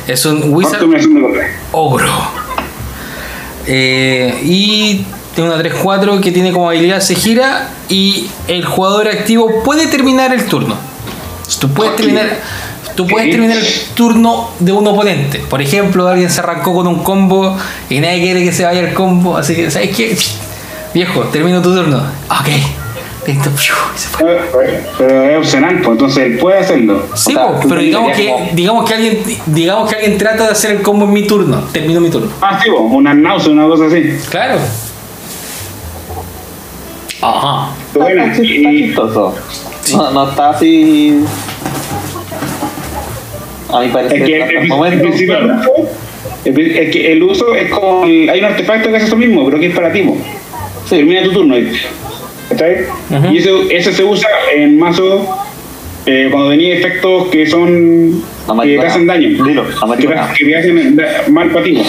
Es un wizard ogro. Eh, y tiene una tres cuatro que tiene como habilidad se gira y el jugador activo puede terminar el turno. Tú puedes terminar, tú puedes terminar el turno de un oponente. Por ejemplo, alguien se arrancó con un combo y nadie quiere que se vaya el combo. Así que, ¿sabes qué? Viejo, termino tu turno. Ok. Pero, pero es opcional, pues entonces él puede hacerlo. Sí, o sea, pues, pero digamos que, digamos que alguien, digamos que alguien trata de hacer el combo en mi turno, termino mi turno. Ah, sí, una náusea, una cosa así. Claro. Ajá. Bueno, está, y... está chistoso. Sí. No, no está así. A mi parecer. Es que el, el, momento, el, claro. es que el uso es como el, hay un artefacto que hace eso mismo, pero que es para ti. Sí. Termina tu turno. Y, ¿está bien? Uh-huh. Y eso, eso se usa en mazo eh, cuando tenéis efectos que son que te hacen daño, Dilo, que, que te hacen da, mal patigo.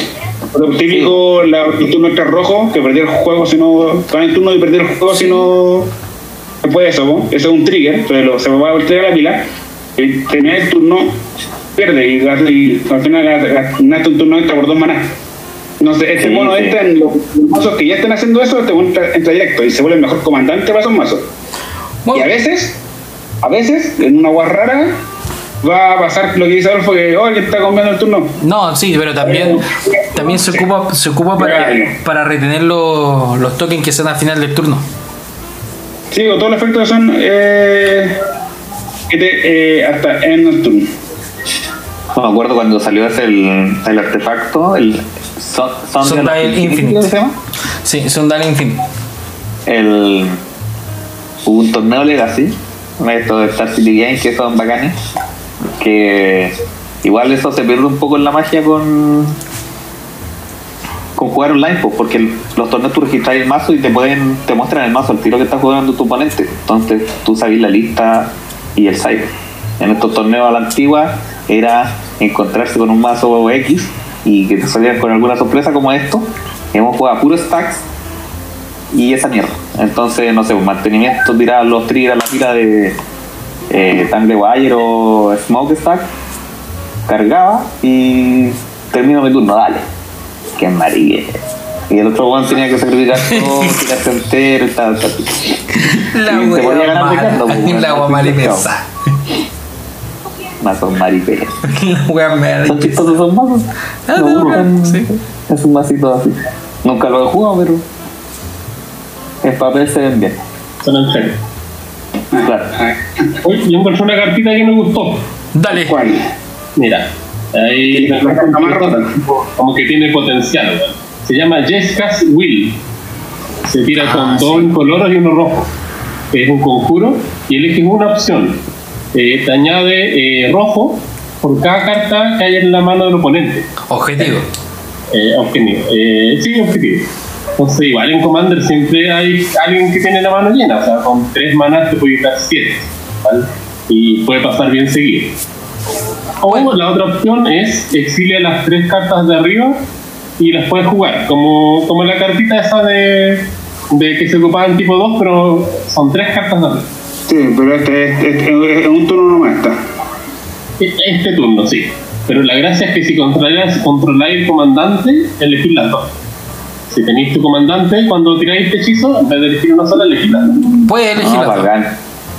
Pero típico, sí. la, el turno extra rojo, que perder el juego si no. el turno de perder el juego sí. si no. Después de eso, ¿no? Eso es un trigger, pero se va a voltear a la pila. Y tener el turno, pierde y, y al final ganaste un turno extra por dos manas. No sé, este sí, mono sí. entra en los mazos que ya están haciendo eso, este mono entra directo y se vuelve el mejor comandante para esos mazos. Bueno. Y a veces, a veces, en una guarra rara, va a pasar lo que dice Adolfo, que oh, alguien está cambiando el turno. No, sí, pero también, eh, también se ocupa, se ocupa para, para retener los, los tokens que sean al final del turno. Sí, o todos los efectos son eh, que te, eh, hasta en el turno. No me acuerdo cuando salió ese el, el artefacto, el Sundial Infinite. ¿Se llama? Sí, Sundial Infinite. El hubo un torneo Legacy, esto de Star City Games, que son bacanes, que igual eso se pierde un poco en la magia con con jugar online, pues, porque los torneos tú registras el mazo y te pueden te muestran el mazo, el tiro que está jugando tu oponente, entonces tú sabes la lista y el side. En estos torneos a la antigua era encontrarse con un mazo X y que te salían con alguna sorpresa como esto. Hemos jugado puros stacks y esa mierda. Entonces, no sé, mantenimiento, tirar los triggers a la pila de eh, Tangle Wire o Smokestack, cargaba y termino mi turno, dale. ¡Qué amarillo! Y el otro one tenía que sacrificar todo, tirarse entero y tal, tal. La y se podía ganar pecando. La agua maripesa. Mazos maripesa. Son chistosos esos mazos. Ah, no, sí. Es un masito así. Nunca lo he jugado, pero en papel se ven bien. Son enteros. Claro. Uy, yo encontré una cartita que me gustó. Dale. ¿Cuál? Mira. Ahí la carta más rota. Como que tiene potencial, ¿no? Se llama Jessica's Will. Se tira ah, con sí. dos incoloros y uno rojo. Es un conjuro y eliges una opción. Eh, te añade eh, rojo por cada carta que haya en la mano del oponente. Objetivo. Eh, objetivo. Eh, sí, objetivo. Entonces, igual en Commander siempre hay alguien que tiene la mano llena. O sea, con tres manas te puede quitar siete. ¿Vale? Y puede pasar bien seguido. O bueno, la otra opción es exilia las tres cartas de arriba y las puedes jugar, como, como la cartita esa de, de que se ocupaban tipo dos, pero son tres cartas nomás. Sí, pero este es este, este, un turno nomás está. Este, este turno, sí. Pero la gracia es que si controláis el comandante, elegís las dos. Si tenéis tu comandante, cuando tiráis este hechizo, en vez de elegir una sola, elegís las dos. Puedes elegir no, las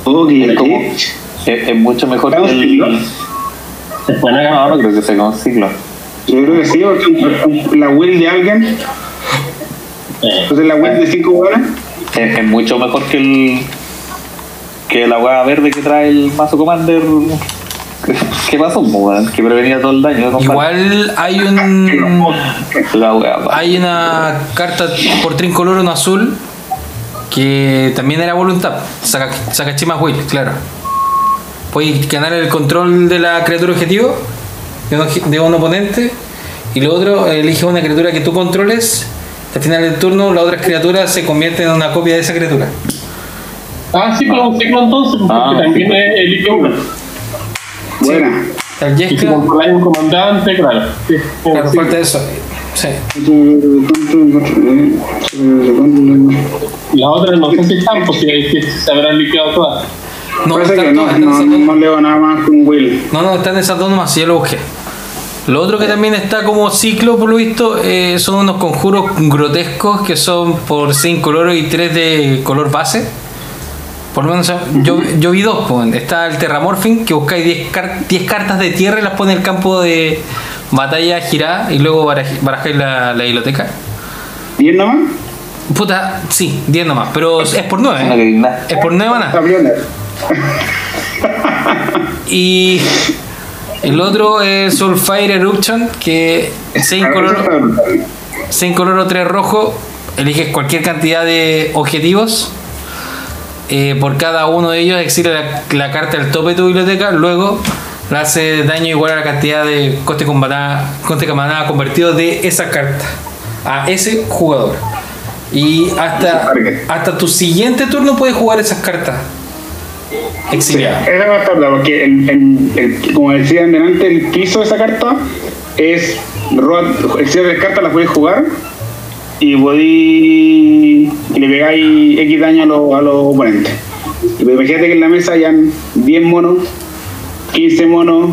dos. Okay, es, es mucho mejor que el siglo. Es buena ganadora, creo que se con siglo. Yo creo que sí, porque la will de alguien, entonces la will de cinco horas es, es mucho mejor que el que la hueá verde que trae el mazo Commander. ¿Qué pasó, weón? Que prevenía todo el daño. Igual hay un la hueá, hay una carta por tricolor, un azul, que también era voluntad. Saca, saca chimas will, claro. Puedes ganar el control de la criatura objetivo de un oponente, y lo otro elige una criatura que tú controles. Al final del turno la otra criatura se convierte en una copia de esa criatura. Ah, sí, pero un ciclo entonces, porque ah, también sí. Elige una. Buena. Sí. Y si controláis un comandante, claro. Sí. Claro, sí. Falta eso. Sí. Las otras no sé si están, porque se habrán liqueado todas. No, no, que no, no, no leo nada más con Will. No, no, están esas dos nomás, ya lo busqué. Lo otro que también está como ciclo, por lo visto, eh, son unos conjuros grotescos que son por cinco colores y tres de color base. Por lo menos uh -huh. yo, yo vi dos. Está el Terramorphing, que buscáis diez car cartas de tierra y las pone en el campo de batalla girada y luego baraj barajáis la, la biblioteca. ¿diez nomás? Puta, sí, diez nomás, pero es por nueve. ¿Eh? Es por nueve maná. Y el otro es Soulfire Eruption, que sin color, sin color o tres rojo, eliges cualquier cantidad de objetivos. Eh, por cada uno de ellos exilia la, la carta al tope de tu biblioteca, luego le hace daño igual a la cantidad de coste combatada, coste combatada convertido de esa carta a ese jugador. Y hasta, hasta tu siguiente turno puedes jugar esas cartas. Exiliado. Sí, esa va a estar, porque el, el, el, como decían delante, el piso de esa carta es exiliar de cartas, las podéis jugar y podéis le pegáis X daño a los a los oponentes. Imagínate que en la mesa hayan diez monos, quince monos,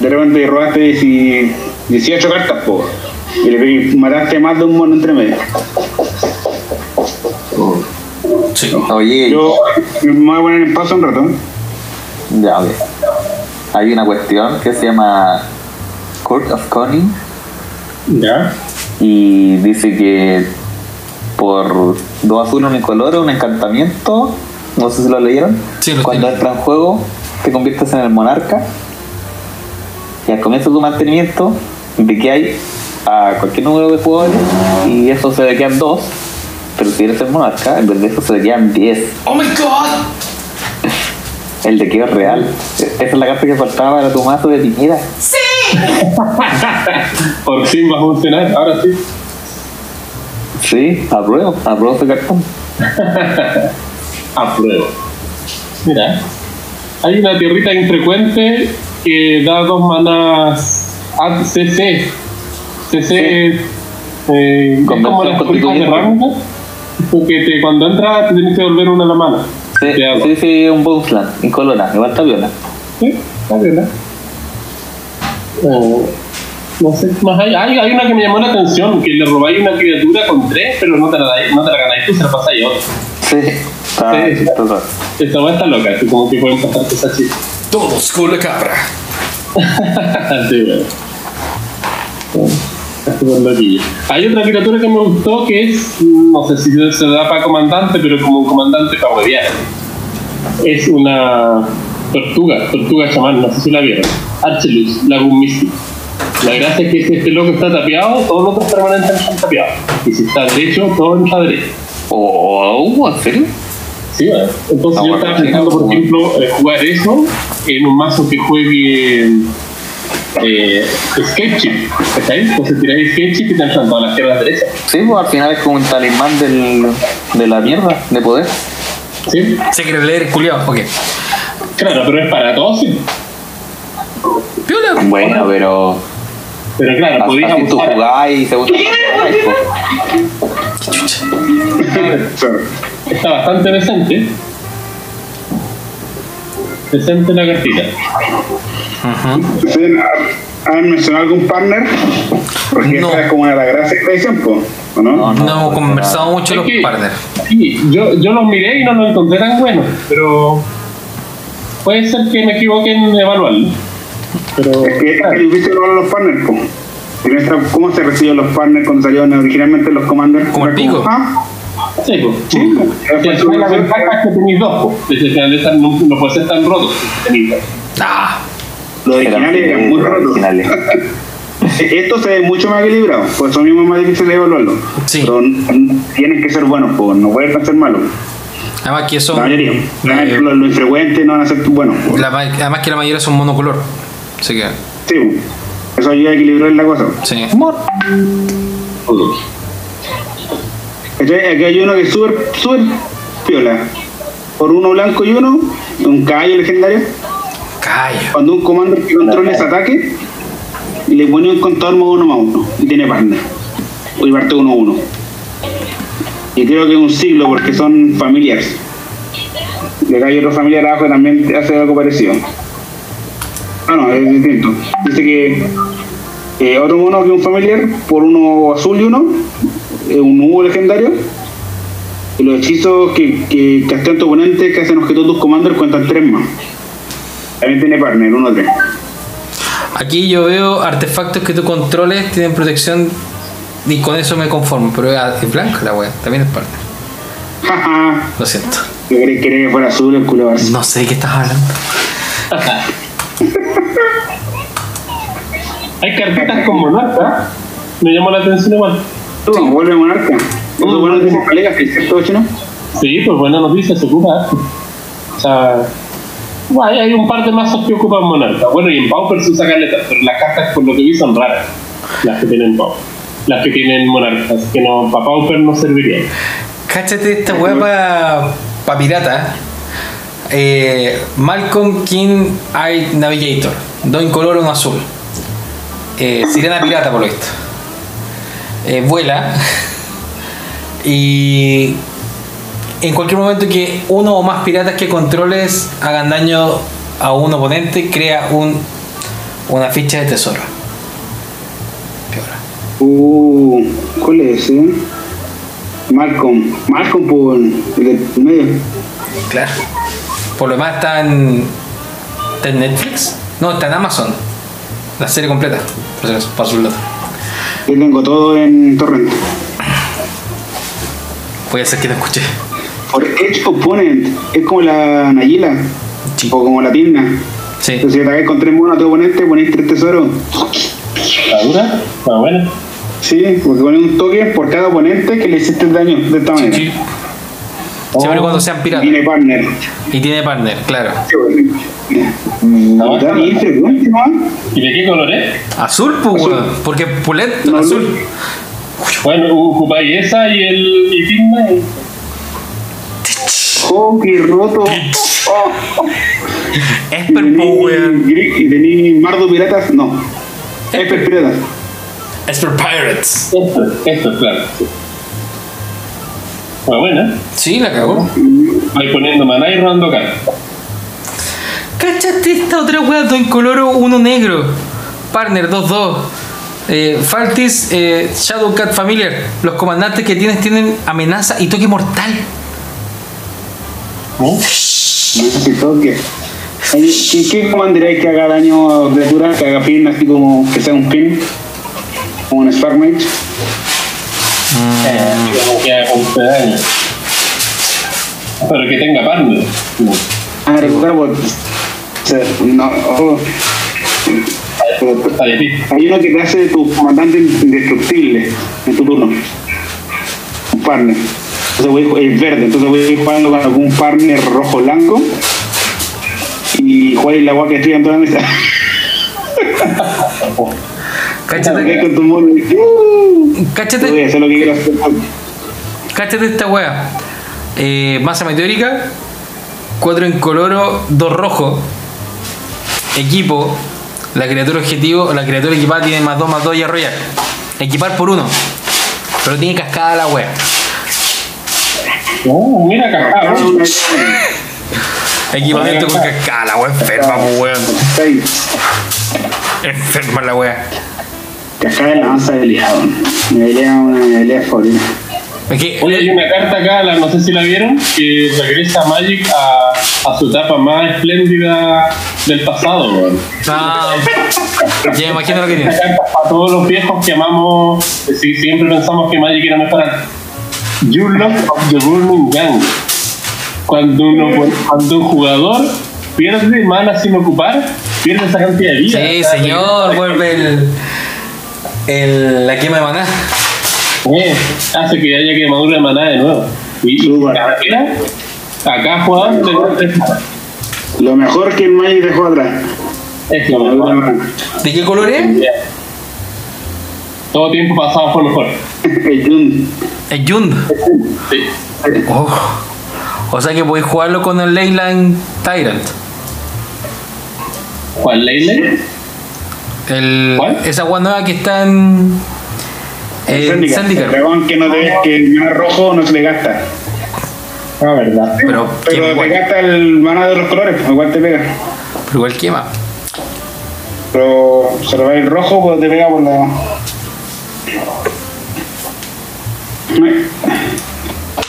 de repente robaste dieciocho cartas, po, y le pegáis, mataste más de un mono entre medio. Oh. Sí. Oye, yo me voy a poner en pausa un rato. Ya, ok. Hay una cuestión que se llama Court of Conning. Ya. Y dice que por dos azules, un incoloro, un encantamiento, no sé si lo leyeron. Sí, lo cuando tengo. Entra en juego, te conviertes en el monarca. Y al comienzo de tu mantenimiento, dequeáis a cualquier número de jugadores y eso se dequean dos. Pero si eres el monarca, en vez de eso se quedan diez. ¡Oh my god! El de que es real. Esa es la carta que faltaba para tu mazo de Piñera. ¡Sí! Por fin va a funcionar, ahora sí. Sí, apruebo, apruebo este cartón. Apruebo. Mira, hay una tierrita infrecuente que da dos manas a C C. C C. Eh, es como las colitas de Rambo, porque te, cuando entras te tienes que devolver una a la mano. Sí, sí, sí, un Bounceland, incolora, igual está viola. Sí, está viola. Oh, no sé, más hay, hay, hay una que me llamó la atención, que le robáis una criatura con tres, pero no te la, no te la ganáis tú, se la pasáis a otra. Sí, está, sí, está, está, está. Esta va a estar loca, que como que pueden pasar cosas así. Todos con la cabra. Sí, bueno. Hay otra criatura que me gustó que es, no sé si se da para comandante, pero como un comandante para huevear. Es una tortuga, tortuga chamán, no sé si la vieron. Archelus, la Gummisty. La gracia es que si este loco está tapeado, todos los otros permanentes están tapeados. Y si está derecho, todo entra derecho. Oh, ¿en serio? Sí, bueno. Entonces no, yo estaba pensando, por ejemplo, jugar eso en un mazo que juegue... Eh, sketchy, ¿cachai? Entonces tiráis sketchy y te entran todas las tierras derechas. Sí, pues al final es como un talismán del, de la mierda, de poder. Sí. Se quiere leer, culiado, ok. Claro, pero es para todos, sí. Piola. Bueno, pero... Pero claro, a, podías abusar. Tú jugáis y según tú jugáis. Está bastante decente. Decente la cartita. Ajá. ¿Han mencionado algún partner? Porque no. Esta es como una de las gracias que dicen, ¿o no? No, no, no hemos conversado mucho es los que, partners. Sí, yo, yo los miré y no los encontré tan buenos, pero puede ser que me equivoque en evaluarlo. Pero es que claro, es difícil evaluar los partners, po. ¿Cómo se reciben los partners cuando salieron originalmente los commanders? ¿Como el pico? ¿Ah? Sí, pues. Sí, porque al final la ventaja es que tenéis dos, pues. Desde el final de estar, no, no puede ser tan roto. Ah. Los originales eran muy rotos. Esto se ve mucho más equilibrado, por eso mismo es más difícil de evaluarlo. Sí. Pero tienen que ser buenos, pues no pueden ser malos. Además que son... La mayoría. Eh, los lo infrecuentes no van a ser buenos. La, además que la mayoría son monocolor. Así que... Sí, eso ayuda a equilibrar la cosa. Sí. Aquí hay uno que es súper, súper piola. Por uno blanco y uno, un caballo legendario. Caballo. Cuando un commander que controla ese ataque, le pone un contador más uno más uno. Y tiene partner. O y parte uno uno. Y creo que es un siglo porque son familiares. Y acá hay otro familiar abajo que también hace algo parecido. Ah, no, es distinto. Dice que eh, otro mono que es un familiar, por uno azul y uno. Un nuevo legendario. Y los hechizos que, que castean tu oponente que hacen objetos tus commanders cuentan tres más. También tiene partner, uno a tres. Aquí yo veo artefactos que tú controles tienen protección y con eso me conformo, pero es blanco la wea, también es partner. Jaja. Lo siento. Yo quería que fuera azul el culo. No sé de qué estás hablando. Hay carpetas con monarca. Me llamó la atención igual. Sí. Vuelve a monarca. Eso es bueno que se colega, que es todo chino. Sí, pues buena noticia, se ocupa. O sea, guay, hay un par de mazos que ocupan monarca. Bueno, y en Pauper se usa caleta, pero las cartas por lo que vi son raras. Las que tienen Pauper. Las que tienen monarca. Así que no, para Pauper no serviría. Cáchate esta hueá para pa pirata. Eh, Malcolm King Eye Navigator. Dos en color, uno azul. Eh, sirena pirata, por lo visto. Eh, vuela y en cualquier momento que uno o más piratas que controles hagan daño a un oponente, crea un una ficha de tesoro. Uh, ¿cuál es ese? Malcolm, Malcolm por el medio. Claro. Por lo demás está en, está en Netflix. No, está en Amazon. La serie completa. Por si acaso, paso el dato. Yo tengo todo en torrent. Voy a hacer que lo escuché. Por Edge Opponent. Es como la Nayila. Sí. O como la Tirna. Sí. Entonces, si atacáis con tres monos a tu oponente, ponéis tres tesoros. ¿Está dura? Está buena. Sí, porque ponéis un toque por cada oponente que le hiciste daño de esta manera. Sí, sí. Oh, siempre cuando sean piratas. Y tiene partner. Y tiene partner, claro. Sí, bueno. No, no, y, ¿y de qué color es? Azul, pues, azul. Porque Pulet no, azul. Luz. Bueno, ocupáis esa y el y Tigna. Oh, qué roto. Oh, oh. Esper Power. ¿Y tenéis Mardo Piratas? No. Esper Piratas. Esper Pirates. Esper, claro. Bueno, bueno. Sí, la cagó. Vais poniendo maná y robando cartas. ¿Cachaste esta otra wea? Dos incoloro, uno negro. Partner, dos dos. Eh, Faltis, eh, Shadowcat Familiar. Los comandantes que tienes tienen amenaza y toque mortal. ¿Oh? ¿Qué toque? ¿Qué, qué comandaréis que haga daño a criatura? Que haga pin, así como que sea un pin. Como un Sparkmate. Mm. Eh, como que haga un pedaño. Pero que tenga partner. No. Ah, recoger botes. No. Oh. Hay uno que te hace tu comandante indestructible en tu turno. Un partner. Entonces voy a ir, es verde, entonces voy a ir jugando con algún partner rojo blanco. Y jugar el agua que estoy en toda la mesa. Cáchate con tu mono. Cáchate. Voy a hacer lo que quiero hacer. Cáchate esta wea. Eh, masa meteórica. Cuatro incoloro, dos rojo. Equipo. La criatura objetivo, la criatura equipada tiene más dos, más dos y arrollar. Equipar por uno. Pero tiene cascada la wea. Oh, mira cascada. Equipamiento con cascada, la wea enferma, weón. Enferma la wea. Cascada es la masa de liado. Me daría una pelea favorita. Okay. Oye, hay una carta acá, la, no sé si la vieron, que regresa Magic a, a su etapa más espléndida del pasado, weón. Ah, ya imagino lo que tiene. Para todos los viejos que amamos, si siempre pensamos que Magic era mejorar. You Lost of the Burning Gang. Cuando, uno, cuando un jugador pierde mana sin ocupar, pierde esa cantidad de vida. Sí, señor, vuelve el, el, la quema de maná. Eh, hace que haya quemadura de maná de nuevo. Y carretera, acá jugador te lo mejor que el Magic dejó atrás. Es lo mejor. ¿De qué color es? Todo tiempo pasado por mejor. El Yund. El Yund. Sí. Oh. O sea que podéis jugarlo con el Leyland Tyrant. ¿Cuál Leyland? El, ¿Cuál? Esa agua nueva que está en. El dragón que no te ves, que el maná rojo no se le gasta. Ah, verdad. Pero, pero te gasta el maná de otros colores, igual te pega. Pero igual quema. Pero se lo va el rojo, pues te pega por la.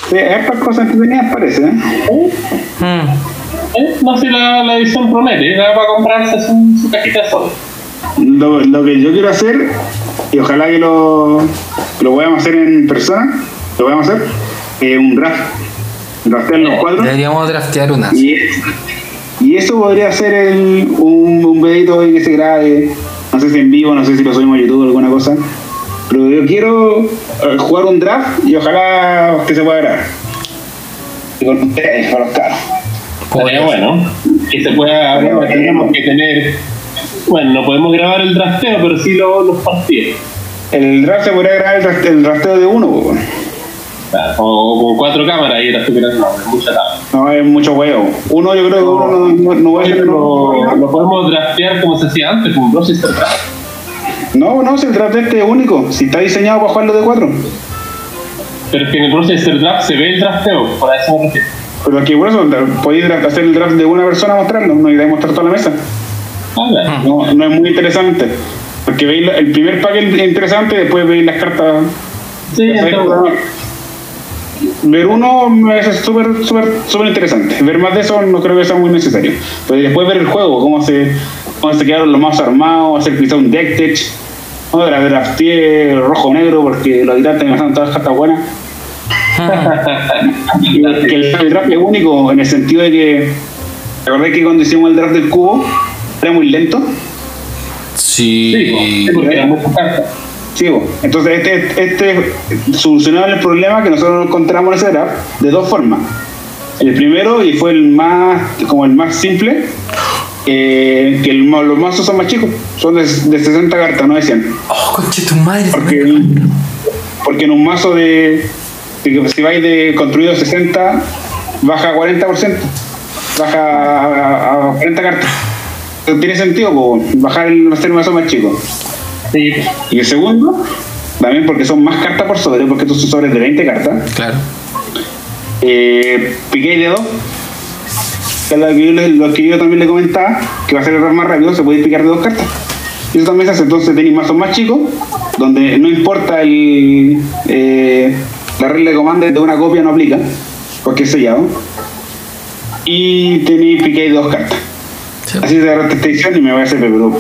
Sí, estas cosas entretenidas parece, ¿eh? Mm. ¿Eh? No sé si la, la edición promete, la va a comprarse su, su cajita sola. Lo, lo que yo quiero hacer, y ojalá que lo, que lo podamos hacer en persona, lo podamos hacer, eh, un draft. Draftear los cuadros. Deberíamos draftear unas. Y, y eso podría ser el, un, un pedito que se grabe, no sé si en vivo, no sé si lo subimos a YouTube o alguna cosa. Pero yo quiero jugar un draft y ojalá que se pueda grabar. Y con ustedes, con los caros. Podría, bueno, que se pueda, bueno, tenemos que tener. Bueno, no podemos grabar el drafteo, pero sí los lo partidos. El draft se podría grabar el drafteo, el drafteo de uno, pues. O con cuatro cámaras y era super. No, es mucha tabla. No, es mucho huevo. Uno, yo creo que uno no, no, no va a ser. Lo, lo podemos draftear como se hacía antes, como un dos y se draft. No, no, si el draft este es único, si está diseñado para jugarlo de cuatro. Pero es que en el Processor Draft se ve el drafteo, para eso me refiero. Pero aquí por eso, podéis hacer el draft de una persona mostrarlo, no hay que mostrar toda la mesa. Ah, no, no es muy interesante, porque veis el primer pack es interesante, después veis las cartas. Sí, ver uno es súper súper súper interesante, ver más de eso no creo que sea muy necesario, pero después ver el juego, cómo se cómo se quedaron los más armados, hacer quizá un deck tech, no de la drafté rojo negro porque los habitantes me dan todas las cartas buenas. Que el, el draft es único en el sentido de que recordáis que cuando hicimos el draft del cubo era muy lento. Sí, sí, porque era muchas cartas. Sí, entonces este, este solucionaba el problema que nosotros encontramos en ese draft de dos formas. El primero, y fue el más, como el más simple, eh, que el, los mazos son más chicos, son de, de sesenta cartas, no de cien. Oh, conche tu madre. Porque, porque en un mazo de, de, si vais de construido sesenta, baja cuarenta por ciento, baja a, a, a cuarenta cartas. Tiene sentido, pues, bajar el hacer mazo más chico. Sí. Y el segundo, también porque son más cartas por sobre, porque estos son sobres de veinte cartas. Claro. Eh, piqué y dedo, que es lo que, yo, lo que yo también le comentaba, que va a ser error más rápido, se puede picar de dos cartas. Eso también se hace, entonces tenéis mazos más chicos, donde no importa el eh, la regla de comando de una copia no aplica, porque es sellado. Y tenéis piqué y dos cartas. Sí. Así se agarra esta edición y me va a hacer pero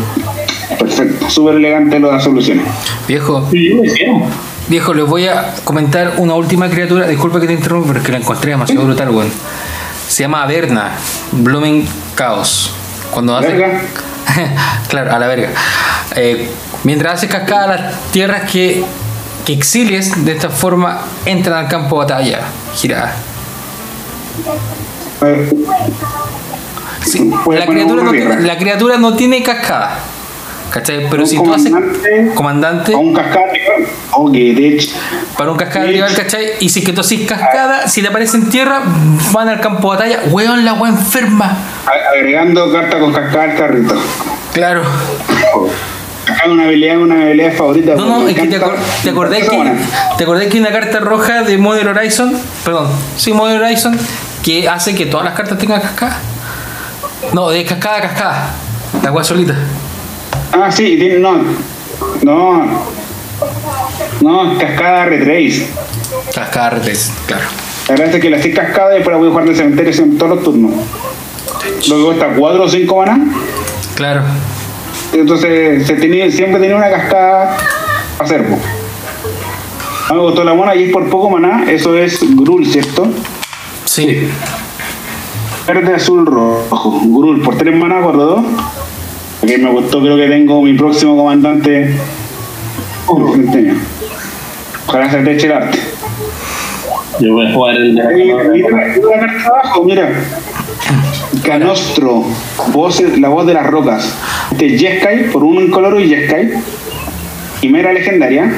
perfecto, súper elegante lo de las soluciones. Viejo. Sí, lo hicieron. Viejo, les voy a comentar una última criatura. Disculpa que te interrumpa, pero es que la encontré demasiado brutal, weón. Se llama Averna, Blooming Chaos. Cuando hace... ¿Verga? Claro, a la verga. Eh, mientras haces cascada, las tierras que, que exilies de esta forma entran al campo de batalla. Girada. Sí, la, criatura no tiene, la criatura no tiene cascada. ¿Cachai? Pero si tú haces comandante a un cascada para un cascada rival, ¿cachai? Y si que tú haces cascada, si te aparecen tierra, van al campo de batalla. Weón, la weón enferma. Agregando carta con cascada al carrito. Claro. Una habilidad, una habilidad favorita. No, no, es que te, acor te acordás que te acordás que hay una carta roja de Modern Horizon. Perdón, sí, Modern Horizon, que hace que todas las cartas tengan cascada. No, de cascada a cascada. La weón solita. Ah, sí, tiene, no, no, no, cascada retrace. Cascada retrace, claro. La verdad es que la estoy cascada y después la voy a jugar del cementerio en todos los turnos. Lo que cuesta cuatro o cinco maná. Claro. Entonces, se tenía, siempre tenía una cascada a cervo. No me gustó la mona y es por poco maná, eso es Grul, ¿cierto? Sí. Verde, azul, rojo. Grul, por tres maná, por dos. Que me gustó, creo que tengo mi próximo comandante. Oh, ojalá se te eche el arte. Yo voy a jugar el de la carta abajo, mira. Canostro, voz, la voz de las rocas. Este es Jeskai, por un color y Jeskai. Quimera legendaria.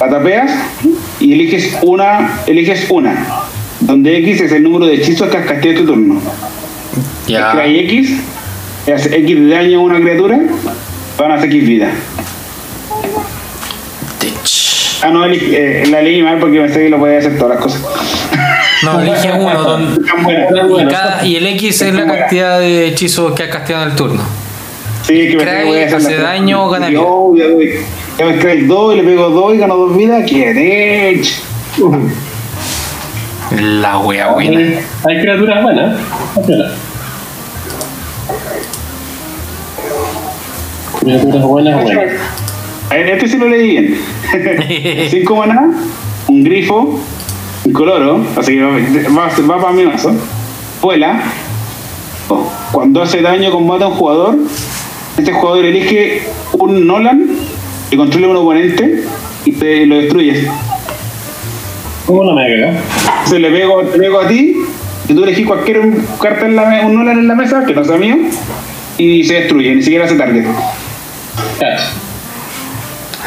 La tapeas y eliges una. Eliges una. Donde X es el número de hechizos que has castigado tu turno. Ya. Yeah. Hay X. Hace X de daño a una criatura, van a hacer X vida. Tich. Ah, no, eh, la leí mal porque pensé que lo podía hacer todas las cosas. No, elige uno. Don, y, cada, y el X es la cantidad de hechizos que has castigado en el turno. Sí, que me hace daño, gana vida. Yo me creo el dos y le pego dos y gano dos vidas. ¡Qué uh. La wea buena! Hay criaturas buenas. Buenas, buenas. Este sí lo leí bien. cinco maná, un grifo, un coloro, así que va, va, va para mi mazo. Vuela. Oh. Cuando hace daño combate a un jugador, este jugador elige un Nolan y controla a un oponente y te lo destruye. ¿Cómo no me caga? Se le pego, le pego a ti y tú elegís cualquier carta en la, un Nolan en la mesa, que no sea mío, y se destruye, ni siquiera hace target.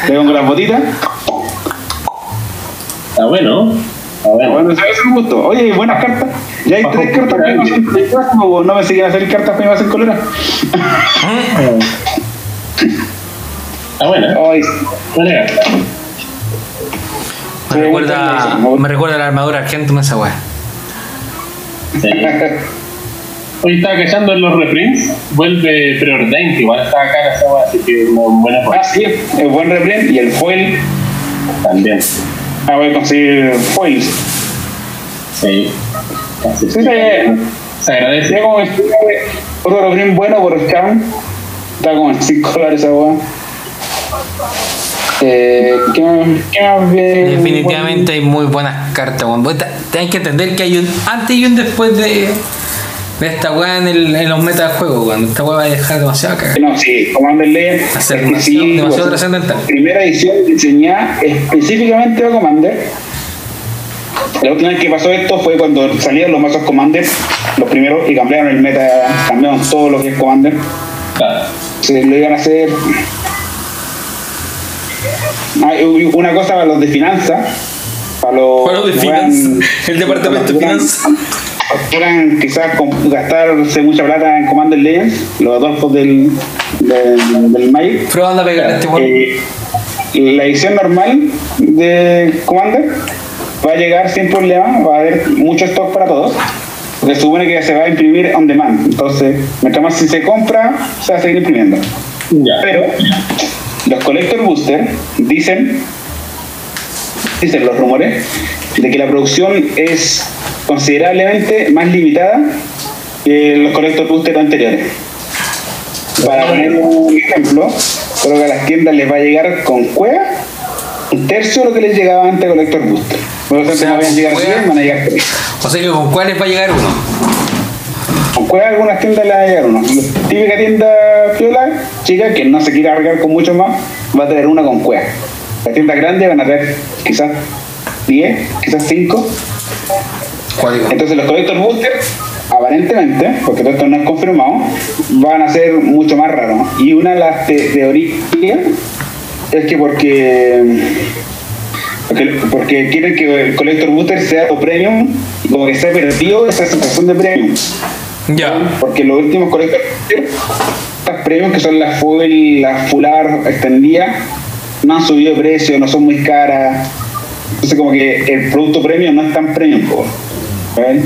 Le pongo las botitas. Está bueno. Está bueno. Bueno, eso es un gusto. Oye, buenas cartas. Ya hay tres cartas que no son primas, o no me siguen a hacer cartas primas en color. Está buena. Buena carta. Me recuerda, me recuerda la armadura Argentum esa weá. Sí. Hoy estaba cachando en los reprints, vuelve Preordain, que igual estaba cara esa weá, así que una buena foil. Ah, sí, el buen reprint y el foil también. Ah, voy a conseguir foils. Sí. Así sí, se, se agradece. Yo como que otro reprint bueno por Scam, está como en cinco dólares esa weá. Eh, ¿qué más, qué más bien? Definitivamente hay muy buenas cartas, weón. Tienes que entender que hay un antes y un después de... esta weá en, en los metas de juego, cuando esta weá va a dejar demasiado cagada. No, sí, Commander Legend es demasiado trascendental. Primera edición diseñada específicamente a Commander. La última vez que pasó esto fue cuando salieron los mazos Commander, los primeros, y cambiaron el meta, cambiaron todo lo que es Commander. Claro. Se lo iban a hacer. Una cosa para los de finanzas. Para los, para los de finanzas. El departamento de finanzas. Puedan quizás gastarse mucha plata en Commander Legends, los adolfos del, del, del Magic. Pero anda a pegar este eh, La edición normal de Commander va a llegar sin problema, va a haber mucho stock para todos, porque se supone que se va a imprimir on demand, entonces mientras más si se compra, se va a seguir imprimiendo. Ya. Pero los collector booster dicen, dicen los rumores, de que la producción es considerablemente más limitada que los collector booster anteriores. Para poner un ejemplo, creo que a las tiendas les va a llegar con cueva un tercio de lo que les llegaba antes con Collector Booster. Por lo tanto, o sea, no van a llegar cien, van a llegar tres. O sea que con cueva les va a llegar uno. Con cueva algunas tiendas les va a llegar uno. La típica tienda piola, chica, que no se quiere arreglar con mucho más, va a tener una con cueva. Las tiendas grandes van a tener quizás diez, quizás cinco. Entonces los Collector Booster, aparentemente, porque todo esto no es confirmado, van a ser mucho más raros. Y una de las te teorías es que porque, porque porque quieren que el Collector Booster sea tu premium, y como que se ha perdido esa sensación de premium. Ya. Yeah. Porque los últimos Collector Booster, estas premium que son las foil, las fular extendidas, no han subido precio, no son muy caras. Entonces como que el producto premium no es tan premium, por ¿vale?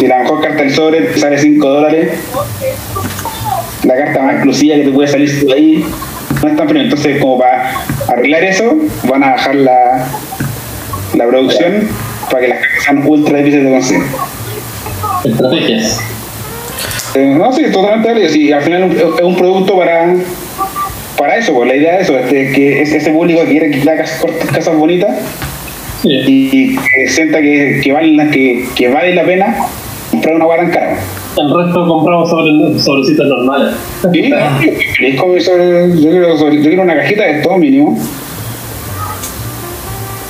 Si la mejor carta del sobre sale cinco dólares, la carta más exclusiva que te puede salir de ahí no es tan premium. Entonces como para arreglar eso van a bajar la, la producción para que las cartas sean ultra difíciles de conseguir. Estrategias. Eh, no, sí, totalmente válido. Sí, al final es un, es un producto para para eso, pues la idea de eso, este, que es ese público que quiere quitar casas bonitas. Y que sienta que, que, vale, que, que vale la pena comprar una guarda en cara. El resto compramos sobre sobrecitas normales. Sí, yo quiero, yo quiero una cajita de esto mínimo.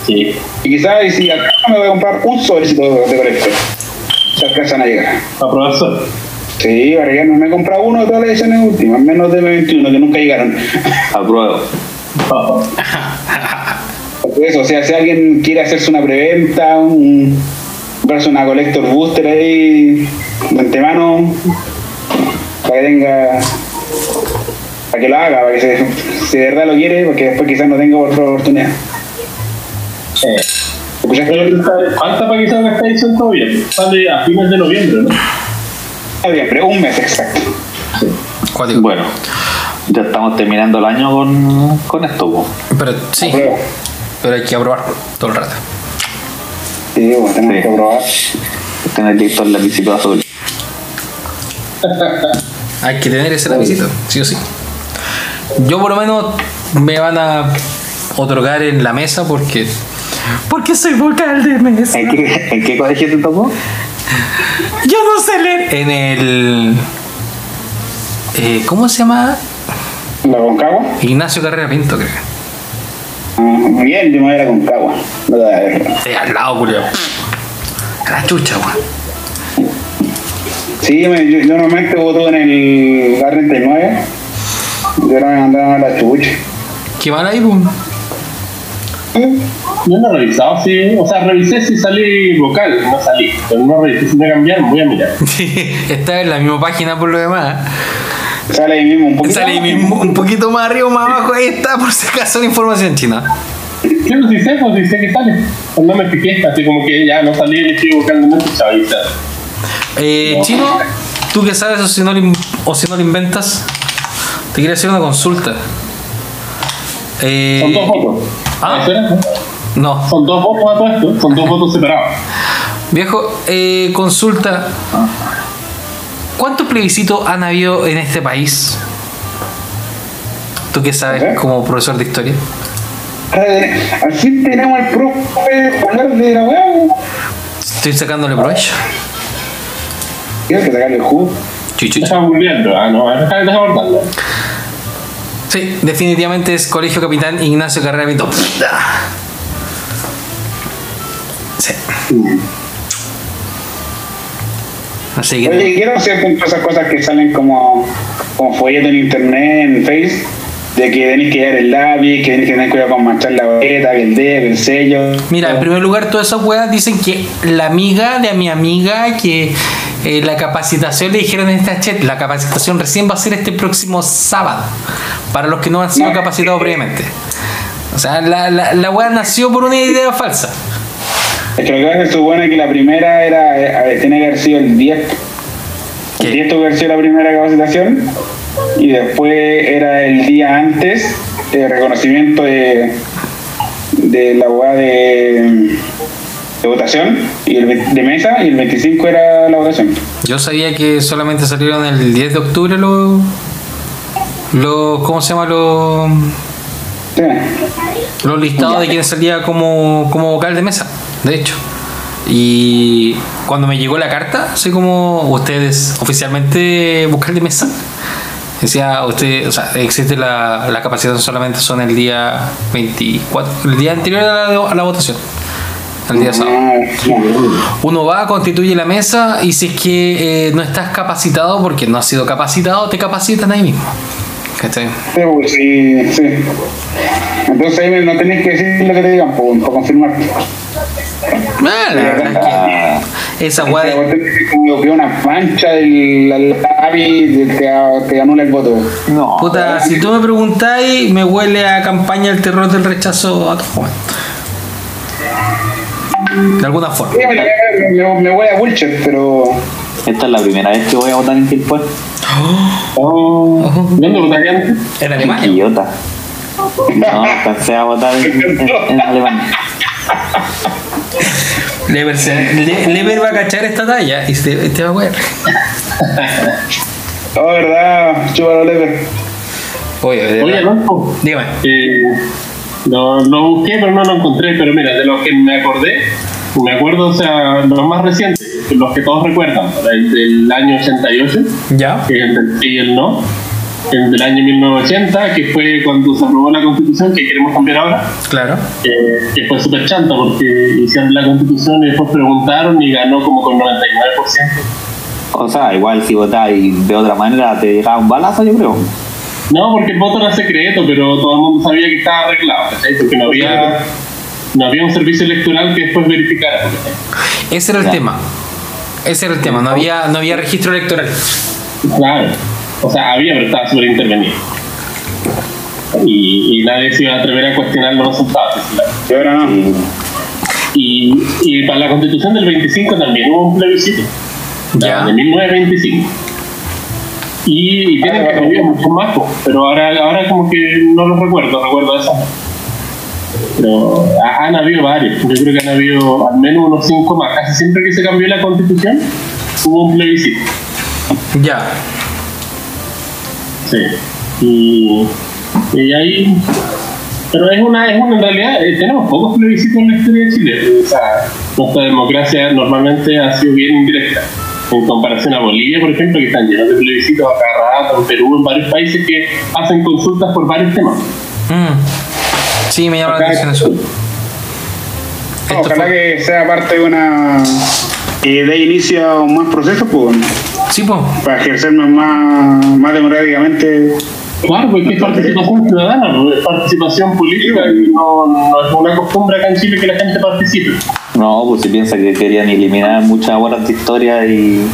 Sí. Y quizás si acá me voy a comprar un sobrecito de colector. Se alcanzan a llegar. ¿A probar eso? Sí, no me he comprado uno de todas las ediciones últimas, menos de veintiuno que nunca llegaron. Apruebo. Eso, o sea, si alguien quiere hacerse una preventa, un, comprarse una Collector Booster ahí de antemano, para que tenga, para que lo haga, para que se, si de verdad lo quiere, porque después quizás no tenga otra oportunidad. Eh, ¿Falta para que salga esta edición todavía? Sale a fines de noviembre, ¿no? Noviembre, un mes exacto. Sí. Bueno, ya estamos terminando el año con, con esto, ¿po? Pero sí. Pero hay que aprobar todo el rato. Sí, bueno, tenemos sí. que aprobar. Tener listo el lapicito azul. Hay que tener ese lapicito, sí o sí. Yo por lo menos me van a otorgar en la mesa porque... Porque soy vocal de mesa. ¿En qué, en qué colegio te tocó? Yo no sé leer. En el... Eh, ¿Cómo se llama? ¿La Concagua? Ignacio Carrera Pinto, creo. Bien, yo me voy a ir a Concagua. No te voy a ver. Estoy al lado, Julio. A la chucha, weón. Sí, yo, yo normalmente voto en el A treinta y nueve. Yo ahora me mandaron a la chucha. ¿Qué van ahí, weón? ¿Eh? Yo no he revisado, sí. O sea, revisé si salí vocal, no salí. Pero no revisé si me cambiaron, voy a mirar. Sí, está en la misma página por lo demás. Sale ahí mismo, un poquito, Sale ahí mismo, un poquito más arriba, más abajo, ahí está, por si acaso, la información china. Yo no sé, si sé, pues si sé que sale. Pues no me fijé, así como que ya no salí y estoy buscando mucho, chavita. Eh, no. Chino, tú que sabes o si, no lo, o si no lo inventas, te quería hacer una consulta. Eh, Son dos votos. ¿Ah? No. Son dos votos a todo esto, son dos votos separados. Viejo, eh, consulta. Ah. ¿Cuántos plebiscitos han habido en este país? ¿Tú qué sabes ¿Eh? como profesor de historia? Eh, al fin tenemos al profe hablar de la weá. Estoy sacándole provecho. Tienes que sacarle el jugo. Chuchuchu. Estás volviendo, ah, no, estás abordando. Sí, definitivamente es Colegio Capitán Ignacio Carrera Pinto. Sí. Mm. Así que oye, quiero hacer esas cosas que salen como, como folletos en internet, en Face, de que tenéis que llevar el lápiz, que tenéis que tener cuidado con manchar la boleta, que el dedo, el sello. Mira, en primer lugar, todas esas weas dicen que la amiga de mi amiga, que eh, la capacitación, le dijeron en esta chat, la capacitación recién va a ser este próximo sábado, para los que no han sido no, capacitados previamente. O sea, la, la, la wea nació por una idea falsa. Es que lo que pasa es que supone que la primera era, a ver, tiene que haber sido el diez. El diez tuvo que haber sido la primera capacitación. Y después era el día antes el reconocimiento de, de la abogada de, de votación y el, de mesa, y el veinticinco era la votación. Yo sabía que solamente salieron el diez de octubre los... Los, ¿cómo se llama? Los, sí. los listados de quienes salía como, como vocal de mesa, de hecho. Y cuando me llegó la carta, así como ustedes oficialmente vocal de mesa, decía usted, o sea, existe la, la capacidad, solamente son el día veinticuatro, el día anterior a la, a la votación. El día sábado. Uno va, constituye la mesa y si es que eh, no estás capacitado porque no has sido capacitado, te capacitan ahí mismo. Sí, sí, sí. Entonces ahí no tenés que decir lo que te digan por, por confirmar. Ah, la verdad es que esa guada que una pancha del AVI que anula el voto. No. Puta, si tú me preguntáis, me huele a campaña del terror del rechazo a tu momento. De alguna forma. Sí, me, me, me voy a bullshit, pero. Esta es la primera vez que voy a votar en Tilpué. Oh. ¿Dónde votarían? En Alemania. En Quillota. No, empecé a votar en, en, en Alemania. Lever, le, Lever va a cachar esta talla y se, te va a huear. Oh, verdad, chúbalo, Lever. Oye, Oye Alonso. Dígame. Eh, Lo, lo busqué pero no lo encontré, pero mira, de los que me acordé, me acuerdo, o sea, los más recientes, los que todos recuerdan, el del año ochenta y ocho, ¿ya? Que es el sí y el no, el del año mil novecientos ochenta, que fue cuando se aprobó la Constitución, que queremos cambiar ahora, claro, eh, que fue súper chanta porque hicieron la Constitución y después preguntaron y ganó como con noventa y nueve por ciento. O sea, igual si votáis de otra manera te dejaba un balazo, yo creo. No, porque el voto era secreto, pero todo el mundo sabía que estaba arreglado, ¿cachai? Porque no había, no había un servicio electoral que después verificara. ¿Cachai? Ese era el claro. tema. Ese era el tema, no había, no había registro electoral. Claro. O sea, había, pero estaba súper intervenido. Y, y nadie se iba a atrever a cuestionar los resultados. Y ahora no. Y, y para la Constitución del veinticinco también hubo un plebiscito. Ya. De mil novecientos veinticinco. Y, y tienen ah, que cambiar mucho más, pero ahora, ahora como que no los recuerdo, recuerdo eso. Pero han habido varios, yo creo que han habido al menos unos cinco más. Casi siempre que se cambió la Constitución hubo un plebiscito. Ya. Sí. Y, y ahí... Pero es una, es una en realidad, eh, tenemos pocos plebiscitos en la historia de Chile. O sea, nuestra democracia normalmente ha sido bien indirecta. En comparación a Bolivia, por ejemplo, que están llenos de plebiscitos a cada rato, en Perú, en varios países que hacen consultas por varios temas. Mm. Sí, me llama acá la atención eso. No, ojalá fue... que sea parte de una... Eh, de inicio a un más proceso, pues. Sí, pues. Para ejercernos más, más democráticamente. Claro, porque es participación ciudadana, no es participación política, y no, no es una costumbre acá en Chile que la gente participe. No, pues si piensa que querían eliminar muchas horas de historia y...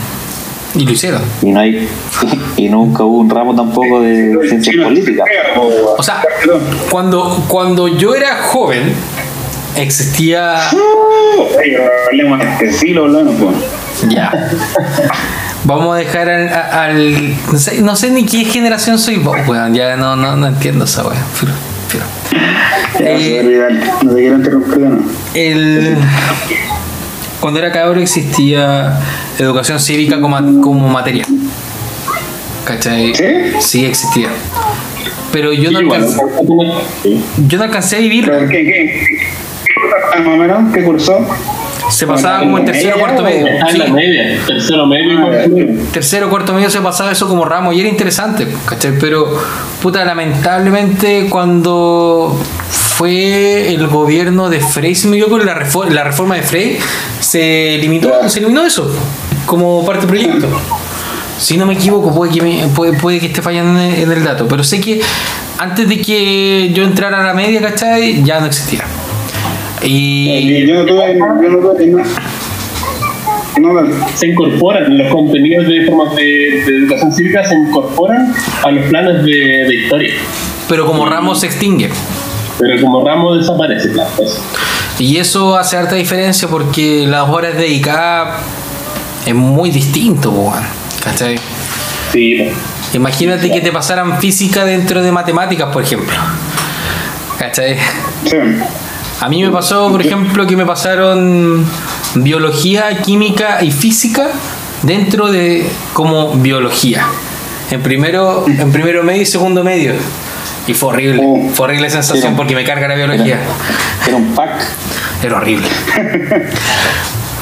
Y lo hicieron. Y no hay... Y nunca hubo un ramo tampoco de ciencias políticas. O sea, cuando, cuando yo era joven, existía... Ya. Vamos a dejar al... al no, sé, no sé ni qué generación soy vos, weón. Ya no, no, no entiendo esa weón. Eh, no te quiero interrumpir, ¿no? El, cuando era cabrón existía educación cívica como, como materia. ¿Cachai? ¿Sí? Sí existía. Pero yo no alcancé, yo no alcancé a vivir. ¿Qué, qué, qué, qué, más o menos, ¿qué cursó? Se pasaba como en tercero, cuarto medio. Ah, en la media. Tercero, medio. Tercero, cuarto medio se pasaba eso como ramo y era interesante, ¿cachai? Pero, puta, lamentablemente cuando fue el gobierno de Frey, si me equivoco, la reforma, la reforma de Frey, se limitó, se eliminó eso como parte del proyecto. Si no me equivoco, puede que, me, puede, puede que esté fallando en el dato, pero sé que antes de que yo entrara a la media, ¿cachai? Ya no existía. Y yo no tuve, yo no tuve nada. No, no, no. Se incorporan los contenidos de, de, de educación cívica, se incorporan a los planes de, de historia. Pero como ramo se extingue. Pero como ramo desaparecen las cosas. Y eso hace harta diferencia porque las horas dedicadas es muy distinto, ¿cachai? Sí. Imagínate, sí, que te pasaran física dentro de matemáticas, por ejemplo. ¿Cachai? Sí. A mí me pasó, por ejemplo, que me pasaron biología, química y física dentro de como biología. En primero, en primero medio y segundo medio. Y fue horrible, oh, fue horrible sensación un, porque me carga la biología. Era, era un pack. Era horrible.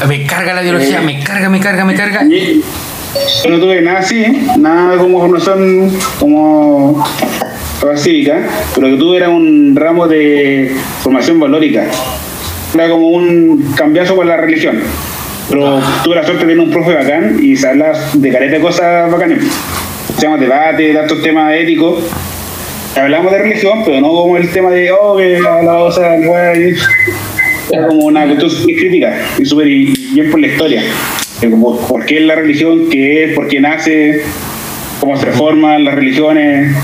Me carga la biología, eh, me carga, me carga, me carga. Yo no tuve nada así, nada como formación como cívica, pero lo que tuve era un ramo de formación valórica. Era como un cambiazo con la religión. Pero ah. tuve la suerte de tener un profe bacán y se habla de careta de cosas bacanas. Se llama debate, tantos temas éticos. Hablamos de religión, pero no como el tema de oh, que la cosa guay. Era como una cuestión súper crítica y súper bien por la historia. Como, ¿por qué es la religión? ¿Qué es? ¿Por qué nace? ¿Cómo se forman las religiones?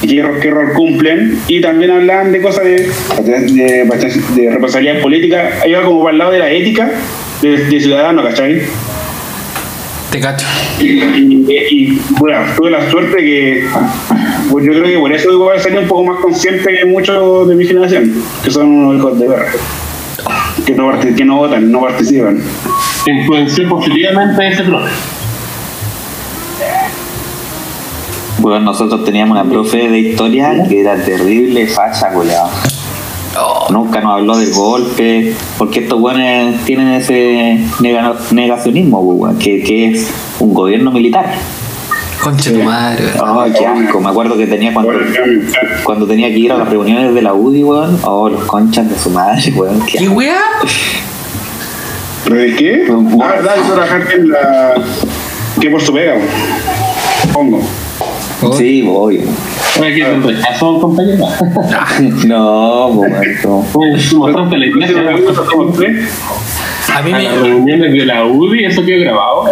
¿Qué error, qué error cumplen? Y también hablaban de cosas de, de, de responsabilidad política. Hay algo como para el lado de la ética de, de ciudadano, ¿cachai? Te cacho. Y, y, y bueno, tuve la suerte que pues yo creo que por eso igual salí un poco más consciente que muchos de mi generación, que son unos hijos de perra, que no, que no votan, no participan. Influenció positivamente ese profe. Bueno, nosotros teníamos una profe de historia que era terrible, facha, coleado. Oh. Nunca nos habló del golpe, porque estos buenos tienen ese negacionismo, que, que es un gobierno militar. Concha tu madre. Oh, qué asco. Me acuerdo que tenía cuando, cuando tenía que ir a las reuniones de la U D I, weón. Oh, los conchas de su madre, weón. ¿Qué, ¿Qué weá? ¿Pero de qué? La verdad, yo trabajé en la. Que por su pega, weón. Pongo. ¿Por? Sí, voy. Oye, ¿qué son rechazos, compañero? No, momento. ¿Mostraste la iglesia? A mí me. ¿Las reuniones de la U D I? ¿Eso quedó grabado?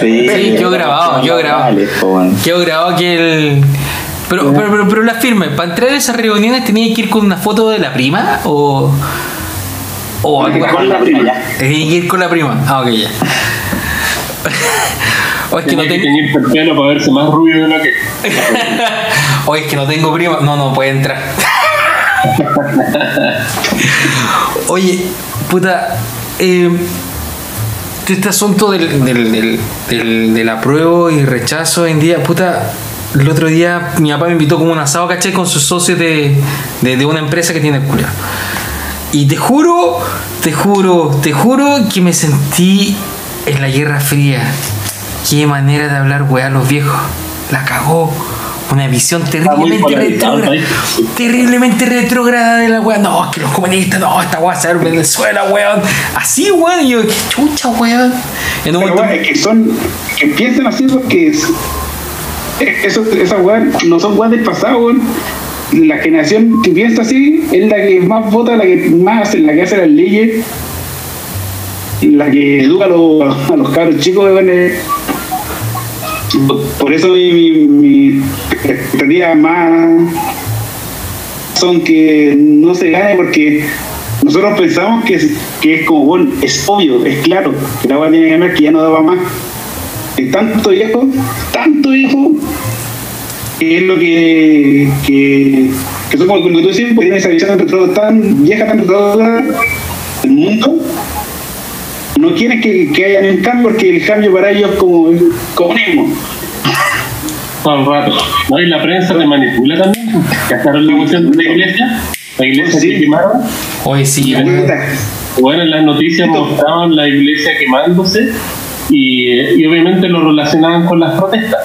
Sí, sí, quedó grabado, quedó grabado. Quedó grabado que el. Pero, pero, pero, pero la firme, ¿para entrar a esas reuniones tenía que ir con una foto de la prima? ¿O? ¿O algo? Con la prima. Tenía que ir con la prima. Ah, ok, ya. O es que no tengo. Tenía que tener pelo para verse más rubio de lo que. O es que no tengo prima. No, no puede entrar. Oye, puta. Eh, este asunto del, del, del, del, del apruebo y rechazo hoy en día, puta. El otro día mi papá me invitó como un asado, caché, con sus socios de, de, de una empresa que tiene el culo. Y te juro, te juro, te juro que me sentí en la Guerra Fría. Qué manera de hablar, weá, los viejos. La cagó. Una visión terriblemente retrógrada. Terriblemente retrógrada de la weá. No, es que los comunistas, no, esta weá se va a ver Venezuela, weón. Así, weón. Y yo, qué chucha, weón. Pero momento... weá, es que son. Que piensan así porque es, es, esas weá no son weá del pasado, weón. La generación que piensa así es la que más vota, la que más hace, la que hace las leyes, la que educa a los, a los cabros chicos, weón. Por eso mi expectativa más son que no se gane, porque nosotros pensamos que es, que es como, bueno, es obvio, es claro, que la agua tiene que ganar, que ya no daba más. Es tanto viejo, tanto viejo, que es lo que, que, que son como lo que tú decís, porque tiene esa visión de tan vieja, tan retrasada del mundo. No quieren que, que haya un cambio porque el cambio para ellos es como el comunismo. Todo el rato. ¿No? Y la prensa te manipula también. Gastaron la cuestión de la iglesia. La iglesia se quemaba. Hoy sí. Bueno, en las noticias mostraban la iglesia quemándose y, y obviamente lo relacionaban con las protestas.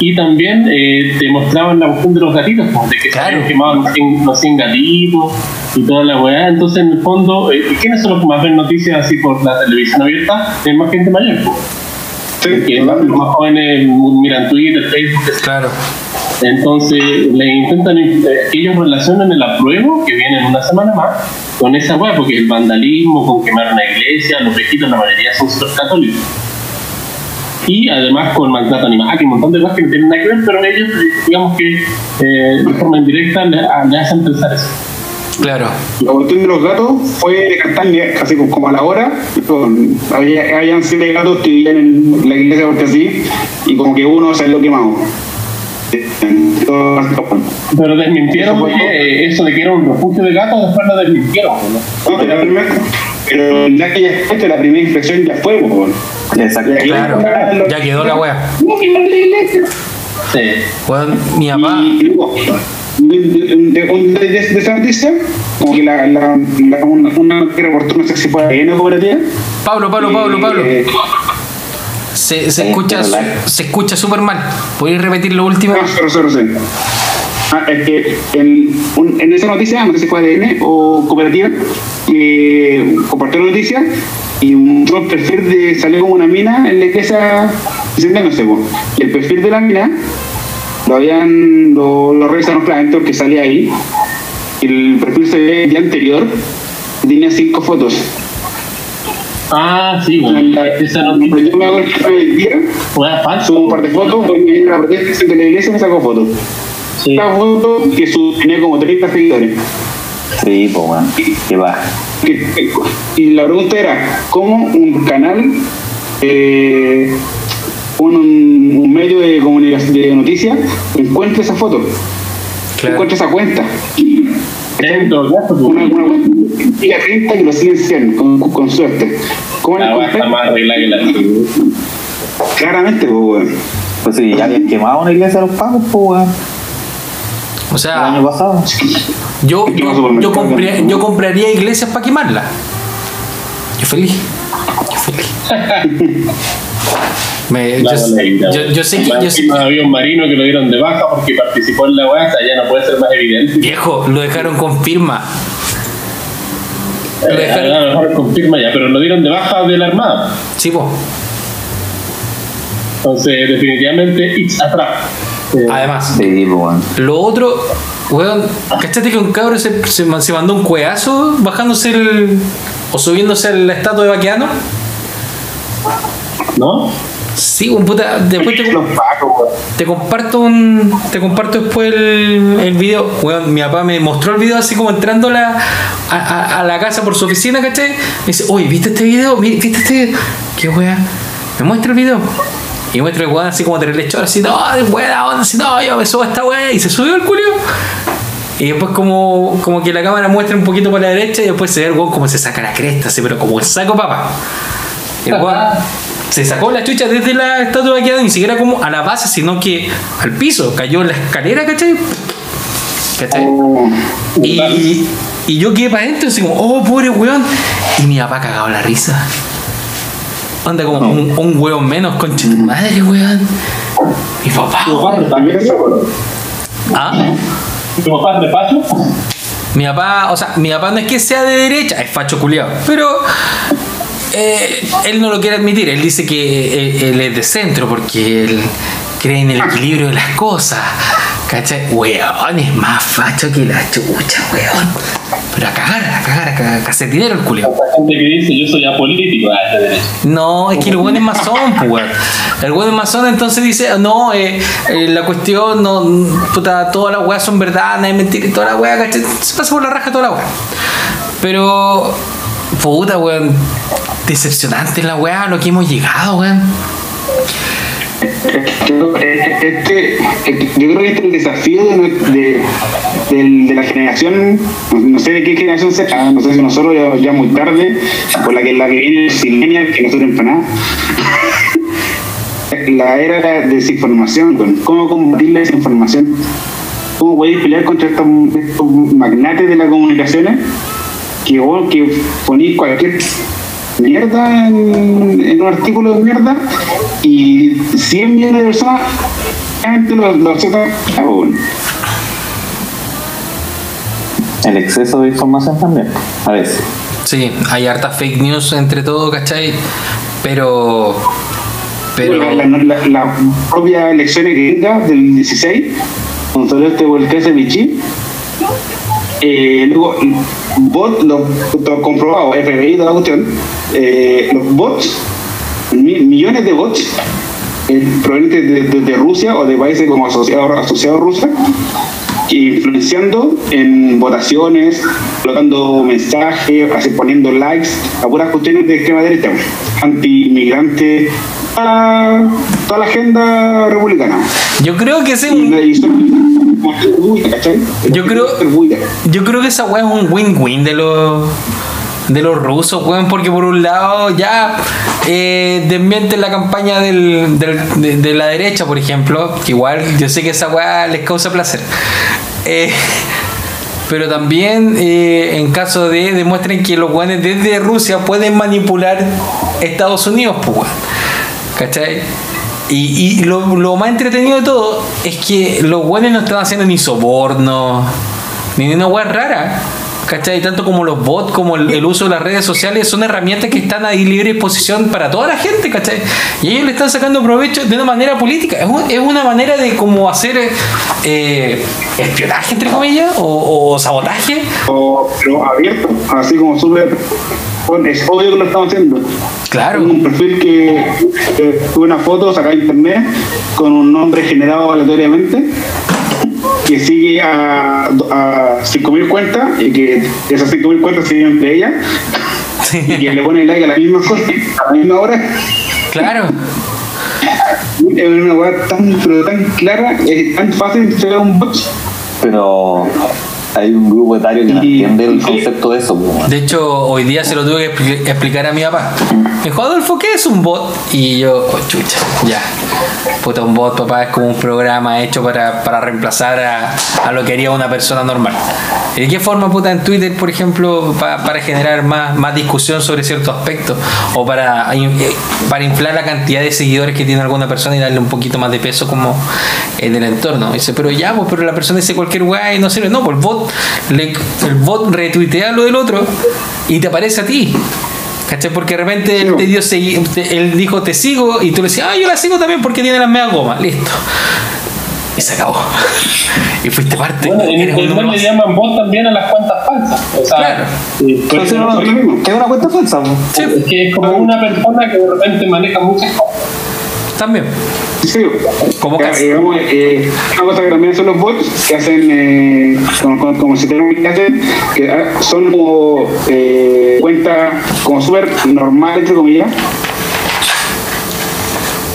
Y también eh, te mostraban la cuestión de los gatitos, pues, de que claro, se quemaban los cien gatitos y toda la weá. Entonces, en el fondo, eh, ¿quiénes son los que más ven noticias así por la televisión abierta? Es más gente mayor, pues. Sí, porque claro, los más jóvenes miran Twitter, Facebook, claro. Entonces, les intentan, eh, ellos relacionan el apruebo, que viene en una semana más, con esa weá, porque el vandalismo, con quemar una iglesia, los viejitos, la mayoría son super católicos. Y además con maltrato animal, ah, que un montón de cosas que no tienen nada que ver, pero ellos, digamos que eh, de forma indirecta le, le hacen pensar eso. Claro. La cuestión de los gatos fue decantarle casi como a la hora. Con, había, habían siete gatos que vivían en la iglesia porque así, y como que uno salió quemado. Pero desmintieron porque eso de que era un refugio de gatos, después lo desmintieron, ¿no? No, la primera, pero ya que ya fue, la primera inspección ya fue, ¿no? Exacto. Claro, ya quedó la wea. No, que no la iglesia. Sí. Bueno, mi papá. De, de, de, de, de esa noticia, como que la, la, la una, una que reportó, no sé si fue en la cooperativa. Pablo, Pablo, Pablo, Pablo. Eh, se, se escucha se escucha súper mal. ¿Podéis repetir lo último? No, sí, sí, sí. Ah, es que en, un, en esa noticia, no sé si fue A D N o cooperativa, eh, compartió la noticia y mostró el perfil de, salió como una mina en la iglesia, no sé, el perfil de la mina lo habían, lo, lo revisaron claramente porque salía ahí, el perfil se ve el día anterior, tenía cinco fotos. Ah, sí, bueno, esa no me hago el día, subo un par de fotos, voy a la protesta de la iglesia y me saco fotos. Sí. Esta foto que su, tenía como treinta seguidores. Sí, pues bueno, que va. Y la pregunta era, ¿cómo un canal, eh, un, un medio de comunicación, de noticias, encuentra esa foto? Claro. Encuentra esa cuenta. Dentro, una, una, una, y la gente que lo siguen cien, con, con suerte. ¿Cómo la va a estar más regla que la tribu? Claramente, pues, weón. Pues si ya habían quemado una iglesia de los pagos, pues, weón. O sea, el año pasado. Yo, yo, yo, compré, yo compraría iglesias para quemarlas. Yo feliz. Yo feliz. Me, claro, yo, yo, yo, yo sé que yo sé, había un marino que lo dieron de baja porque participó en la weá, ya no puede ser más evidente. Viejo, lo dejaron con firma. Lo dejaron, eh, lo dejaron con firma ya, pero lo dieron de baja de la armada. Sí, po. Entonces, definitivamente, it's a trap. Eh, Además, sí, bueno. Lo otro, weón, ¿cachate que un cabro se, se, se mandó un cueazo bajándose el, o subiéndose el estatua de Baqueano? ¿No? Sí, un puta, después te, te comparto un, te comparto después el, el video. Weón, mi papá me mostró el video así como entrando la, a, a, a la casa por su oficina, ¿cachai? Me dice, oye, ¿viste este video? ¿Viste este video? ¿Qué wea? Me muestra el video. Y me muestra el weón así como telelechor, así, no, wea, onda, así, no, yo me subo a esta wea. Y se subió el culo. Y después como, como que la cámara muestra un poquito para la derecha y después se ve el weón como se saca la cresta, así, pero como el saco papa. El weón se sacó la chucha desde la estatua que ni siquiera como a la base, sino que al piso, cayó en la escalera, ¿cachai? ¿Cachai? Oh, y, y, y yo quedé para adentro, así como, oh, pobre weón. Y mi papá cagado la risa. Anda como no. un, un weón menos, concha de madre, weón. Mi papá. ¿Tu papá también es weón? ¿Ah? ¿Tu papá es de facho? Mi papá, o sea, mi papá no es que sea de derecha, es facho culiao, pero. Eh, él no lo quiere admitir, él dice que él, él es de centro porque él cree en el equilibrio de las cosas, ¿cachai? Weón, es más facho que la chucha, weón. Pero a cagar, a cagar, a cagar, casetinero el culeo. Hay gente que dice yo soy apolítico, a derecha. No, es que el weón es masón, weón. El weón es masón, entonces dice, no, eh, eh, la cuestión, no, puta, todas las weas son verdad, no hay mentira, toda la wea, ¿cachai? Se pasa por la raja toda la wea. Pero, puta, weón. Decepcionante la weá, a lo que hemos llegado, weón. Este, este, yo creo que este es el desafío de, de, de, de la generación, no sé de qué generación sea, no sé si nosotros ya, ya muy tarde, por la que, la que viene Silenia, que nosotros empanada. La era de la desinformación, cómo combatir la desinformación, cómo podéis pelear contra estos, estos magnates de las comunicaciones que vos que ponéis cualquier mierda en, en un artículo de mierda y cien millones de personas lo, lo aceptan. El exceso de información también a veces. Sí, hay harta fake news entre todo, ¿cachai? Pero pero la, la, la, la propia elección gringa del dieciséis cuando salió este voltaje de Vichy, eh, luego bot, lo, lo comprobado, F B I de la cuestión, eh, los bots, mi, millones de bots, eh, probablemente de, de, de Rusia o de países como asociados asociado Rusia, influenciando en votaciones, colocando mensajes, poniendo likes a puras cuestiones de extrema derecha, anti-inmigrante, a toda la agenda republicana. Yo creo que ese yo creo yo creo que esa weá es un win-win de los de los rusos, weón, porque por un lado ya eh, desmienten la campaña del, del, de, de la derecha, por ejemplo, que igual yo sé que esa weá les causa placer, eh, pero también eh, en caso de demuestren que los weones desde Rusia pueden manipular Estados Unidos, pues weón, ¿cachai? Y, y lo, lo más entretenido de todo es que los weones no están haciendo ni sobornos ni una weá rara, ¿cachai? Tanto como los bots, como el, el uso de las redes sociales, son herramientas que están a libre disposición para toda la gente, ¿cachai? Y ellos le están sacando provecho de una manera política. Es, un, es una manera de como hacer eh, espionaje, entre comillas, o, o sabotaje. O pero abierto, así como súper... Bueno, es obvio que lo estamos haciendo. Claro. Un perfil que eh, sube una foto, saca internet, con un nombre generado aleatoriamente, que sigue a, a cinco mil cuentas y que esas cinco mil cuentas siguen entre ellas, sí, y que le pone like a la misma cosa a la misma hora. Claro. Es una hueá tan, pero tan clara, es tan fácil de ser un bot. Pero hay un grupo etario que no entiende el concepto de eso, pues. De hecho, hoy día se lo tuve que explicar a mi papá. Me dijo, Adolfo, ¿qué es un bot? Y yo, oh, chucha, ya. Puta, un bot, papá, es como un programa hecho para, para reemplazar a, a lo que haría una persona normal. ¿Y de qué forma, puta, en Twitter, por ejemplo, pa, para generar más, más discusión sobre ciertos aspectos? O para, para inflar la cantidad de seguidores que tiene alguna persona y darle un poquito más de peso como en el entorno. Y dice, pero ya, pues, pero la persona dice cualquier guay, no sirve. No, pues el bot, Le, el bot retuitea lo del otro y te aparece a ti, ¿cachai? Porque de repente él, te dio segui- te, él dijo te sigo y tú le decías, ah, yo la sigo también porque tiene las mega gomas, listo, y se acabó. Y fuiste parte. Bueno, en el mundo le llaman bot también a las cuentas falsas, o sea, claro, es una cuenta falsa, sí, es que es como una persona que de repente maneja muchas cosas también. Sí, como que eh, digamos, eh, una cosa que también son los bots que hacen eh, como, como, como si tuvieran que hacer, que son como eh, cuentas como súper normal, entre comillas,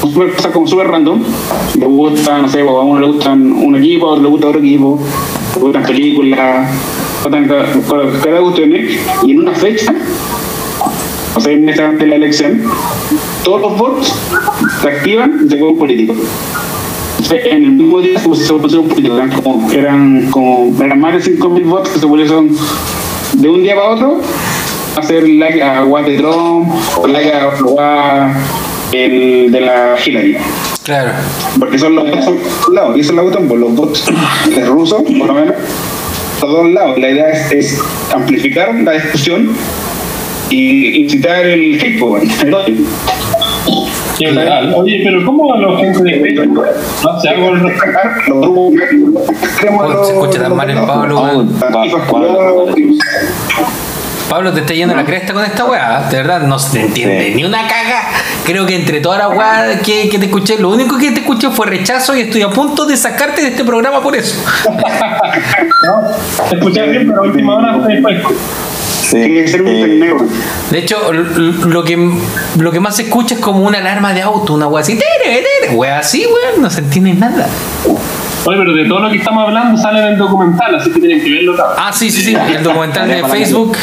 super, o sea, como súper random. Le gustan, no sé, a uno le gustan un equipo, a otro le gusta otro equipo, le gustan películas, cada gusto tiene, y en una fecha, o seis meses antes de la elección, todos los bots se activan y se vuelven políticos. En el mismo día se pusieron políticos. Eran como, eran como eran más de cinco mil bots que se pusieron de un día para otro a hacer like a What the Trump o like a, a el de la Hillary. Claro. Porque son los dos lados. Y eso lo votan por los bots de rusos, por lo menos, por todos lados. La idea es, es amplificar la discusión y incitar el hate, ¿no? Qué legal. Oye, pero ¿cómo los gente de Facebook no hace algo al respecto? Se escucha tan mal el Pablo, weón. Pablo, te está yendo la cresta con esta weá, de verdad, no se te entiende ni una caga. Creo que entre todas las weas que, que te escuché, lo único que te escuché fue rechazo y estoy a punto de sacarte de este programa por eso. No, te escuché bien, pero a última hora no te dispuesto. Sí, eh, de hecho, lo que lo que más se escucha es como una alarma de auto, una wea así, tere, tere, wea así, wea, no se entiende nada. Oye, pero de todo lo que estamos hablando sale en el documental, así que tienen que verlo acá. Ah, sí, sí, sí, el documental de Facebook,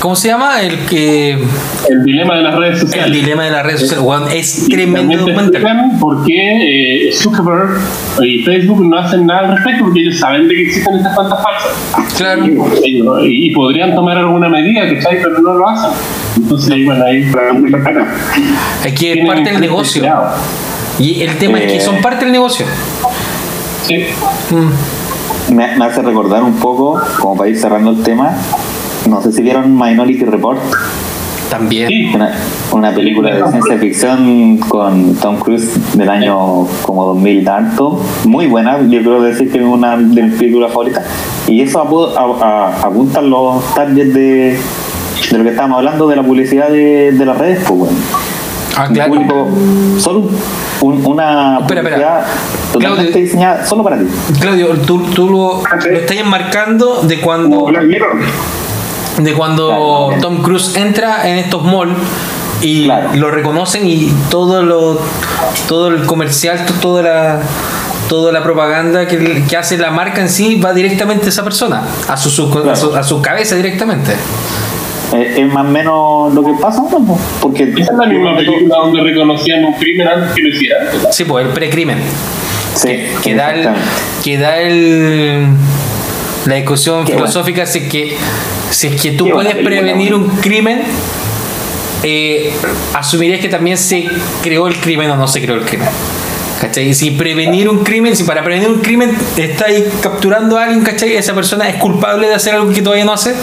¿cómo se llama? El que... El dilema de las redes sociales. El dilema de las redes sociales, weón, es tremendo documental. ¿Por qué eh, Zuckerberg y Facebook no hacen nada al respecto? Porque ellos saben de que existen estas cuentas falsas. Claro. Y, y, y podrían tomar alguna medida, ¿cachai? Pero no lo hacen. Entonces, ahí, bueno, ahí... Es que es parte del negocio. Creado. Y el tema eh... es que son parte del negocio. Sí. Mm. Me, me hace recordar un poco, como para ir cerrando el tema, no sé si vieron Minority Report. También. Una, una película de ciencia ficción con Tom Cruise del año como dos mil tanto. Muy buena, yo creo decir que es una de mis películas favoritas. Y eso apuntan los targets de, de lo que estábamos hablando de la publicidad de, de las redes, pues bueno. Ah, claro. Público, solo un, una espera, espera. Claudio, diseñada solo para ti. Claudio, tú, tú lo, lo estás enmarcando de cuando de cuando claro, Tom Cruise entra en estos malls y claro, lo reconocen y todo lo todo el comercial, toda la toda la propaganda que, que hace la marca en sí va directamente a esa persona, a su, su, claro, a su, a su cabeza directamente. Eh, es más o menos lo que pasa, ¿no? Porque esa es la misma película donde reconocían un crimen antes que lo hicieran. Sí, pues el precrimen. Sí, que, que da el, que da el la discusión qué filosófica, bueno, si es que si es que tú qué puedes prevenir un crimen, eh, asumirías que también se creó el crimen o no se creó el crimen. ¿Cachai? Si prevenir un crimen, si para prevenir un crimen estás capturando a alguien, ¿cachai? Esa persona es culpable de hacer algo que todavía no hace.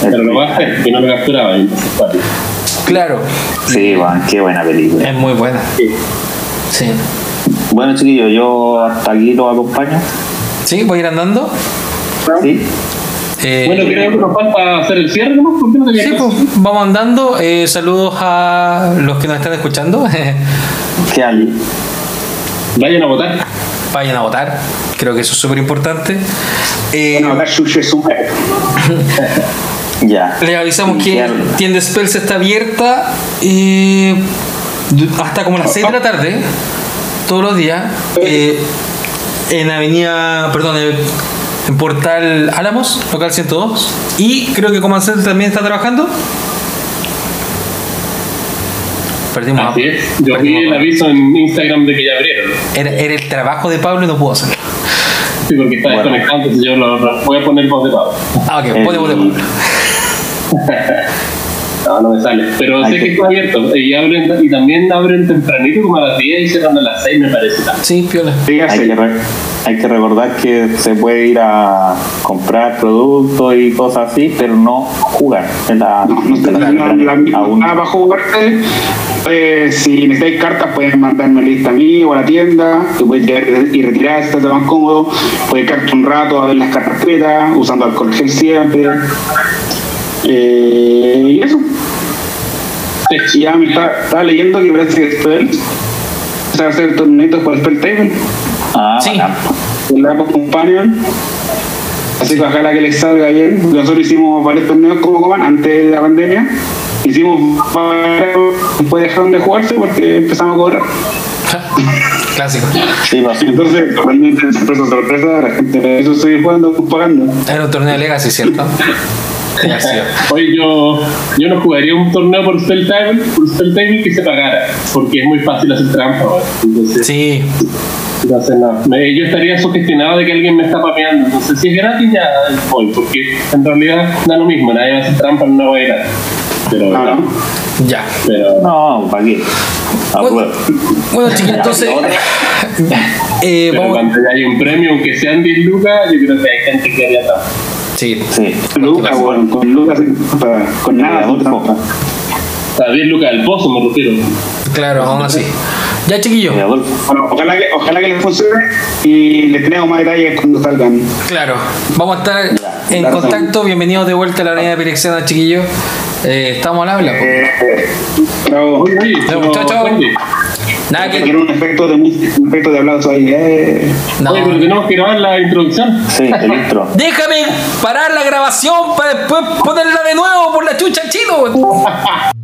Pero lo más es que no me capturaba y claro. Sí, bueno, qué buena película. Es muy buena. Sí. Sí. Bueno, chiquillos, yo hasta aquí los acompaño. ¿Sí? ¿Voy a ir andando? Sí. Eh, bueno, creo que nos falta hacer el cierre, ¿no? ¿Por qué no te sí, pues vamos andando. Eh, saludos a los que nos están escuchando. ¿Qué hay? Vayan a votar. Vayan a votar. Creo que eso es súper importante. Eh, bueno, acá suyo es súper. Ya. Les avisamos que la tienda Spells está abierta eh, hasta como las seis de la tarde, todos los días, eh, en avenida, perdón, en Portal Álamos, local ciento dos. Y creo que Comancentro también está trabajando. Perdimos. Así es. Yo perdimos vi el aviso en Instagram de que ya abrieron. Era, era el trabajo de Pablo y no pudo hacerlo. Sí, porque está bueno, desconectando, si yo lo, lo voy a poner voz de Pablo. Ah, ok, pone voz de Pablo. No, no me sale. Pero ay, sé que está abierto. Y, abren, y también abren tempranito como a las diez y cerran a las seis, me parece. Sí, piola. Fíjate. Hay que, re, hay que recordar que se puede ir a comprar productos y cosas así, pero no jugar. En la, no, no, la, la, la, la, la, aún. Ah, para jugarte, eh, si necesitáis cartas, pueden mandarme lista a mí o a la tienda. Te puedes ir y retirar, está más cómodo. Puedes quedarte un rato a ver las cartas pretas, usando alcohol gel siempre. Eh, y eso. Sí, ya me está, estaba leyendo que parece que Spell se va a hacer torneitos por Spell Table. Ah, sí. Bueno. Companion. Así que ojalá que les salga bien. Nosotros hicimos varios torneos como Coman antes de la pandemia. Hicimos varios, después dejaron de jugarse porque empezamos a cobrar. Clásico. Sí, entonces, realmente sorpresa, sorpresa, la gente de eso sigue jugando, pagando. Era un torneo de Legacy, ¿cierto? Hoy yo, yo no jugaría un torneo por Spell Table, por Spell Table que se pagara, porque es muy fácil hacer trampa. Entonces, sí. No hace nada. Yo estaría sugestionado de que alguien me está papeando. Entonces, si es gratis, ya voy, porque en realidad da lo mismo, nadie va a hacer trampa, no va a ir gratis. Pero, no, no. Ya. Pero, no, ¿para qué? Bueno, bueno chicos, entonces eh, pero vamos. Cuando hay un premio, aunque sean diez lucas, yo creo que hay gente que haría trampa. Sí, sí. Luca, bueno, con Lucas, con nada, no. David Lucas del Pozo, me refiero. Claro, aún así. Ya, chiquillo. Bueno, ojalá que, ojalá que les funcione y les tenemos más detalles cuando salgan. Claro, vamos a estar ya, en claro, contacto. Son. Bienvenidos de vuelta a la Arena de Pirexiana, chiquillos. Eh, estamos al habla. Eh, chao, chao. chao. Nada que quiero un efecto de un efecto de aplauso ahí. Eh. No. Oye, pero tenemos que grabar la introducción. Sí, el intro. Déjame parar la grabación para después ponerla de nuevo por la chucha, Chino.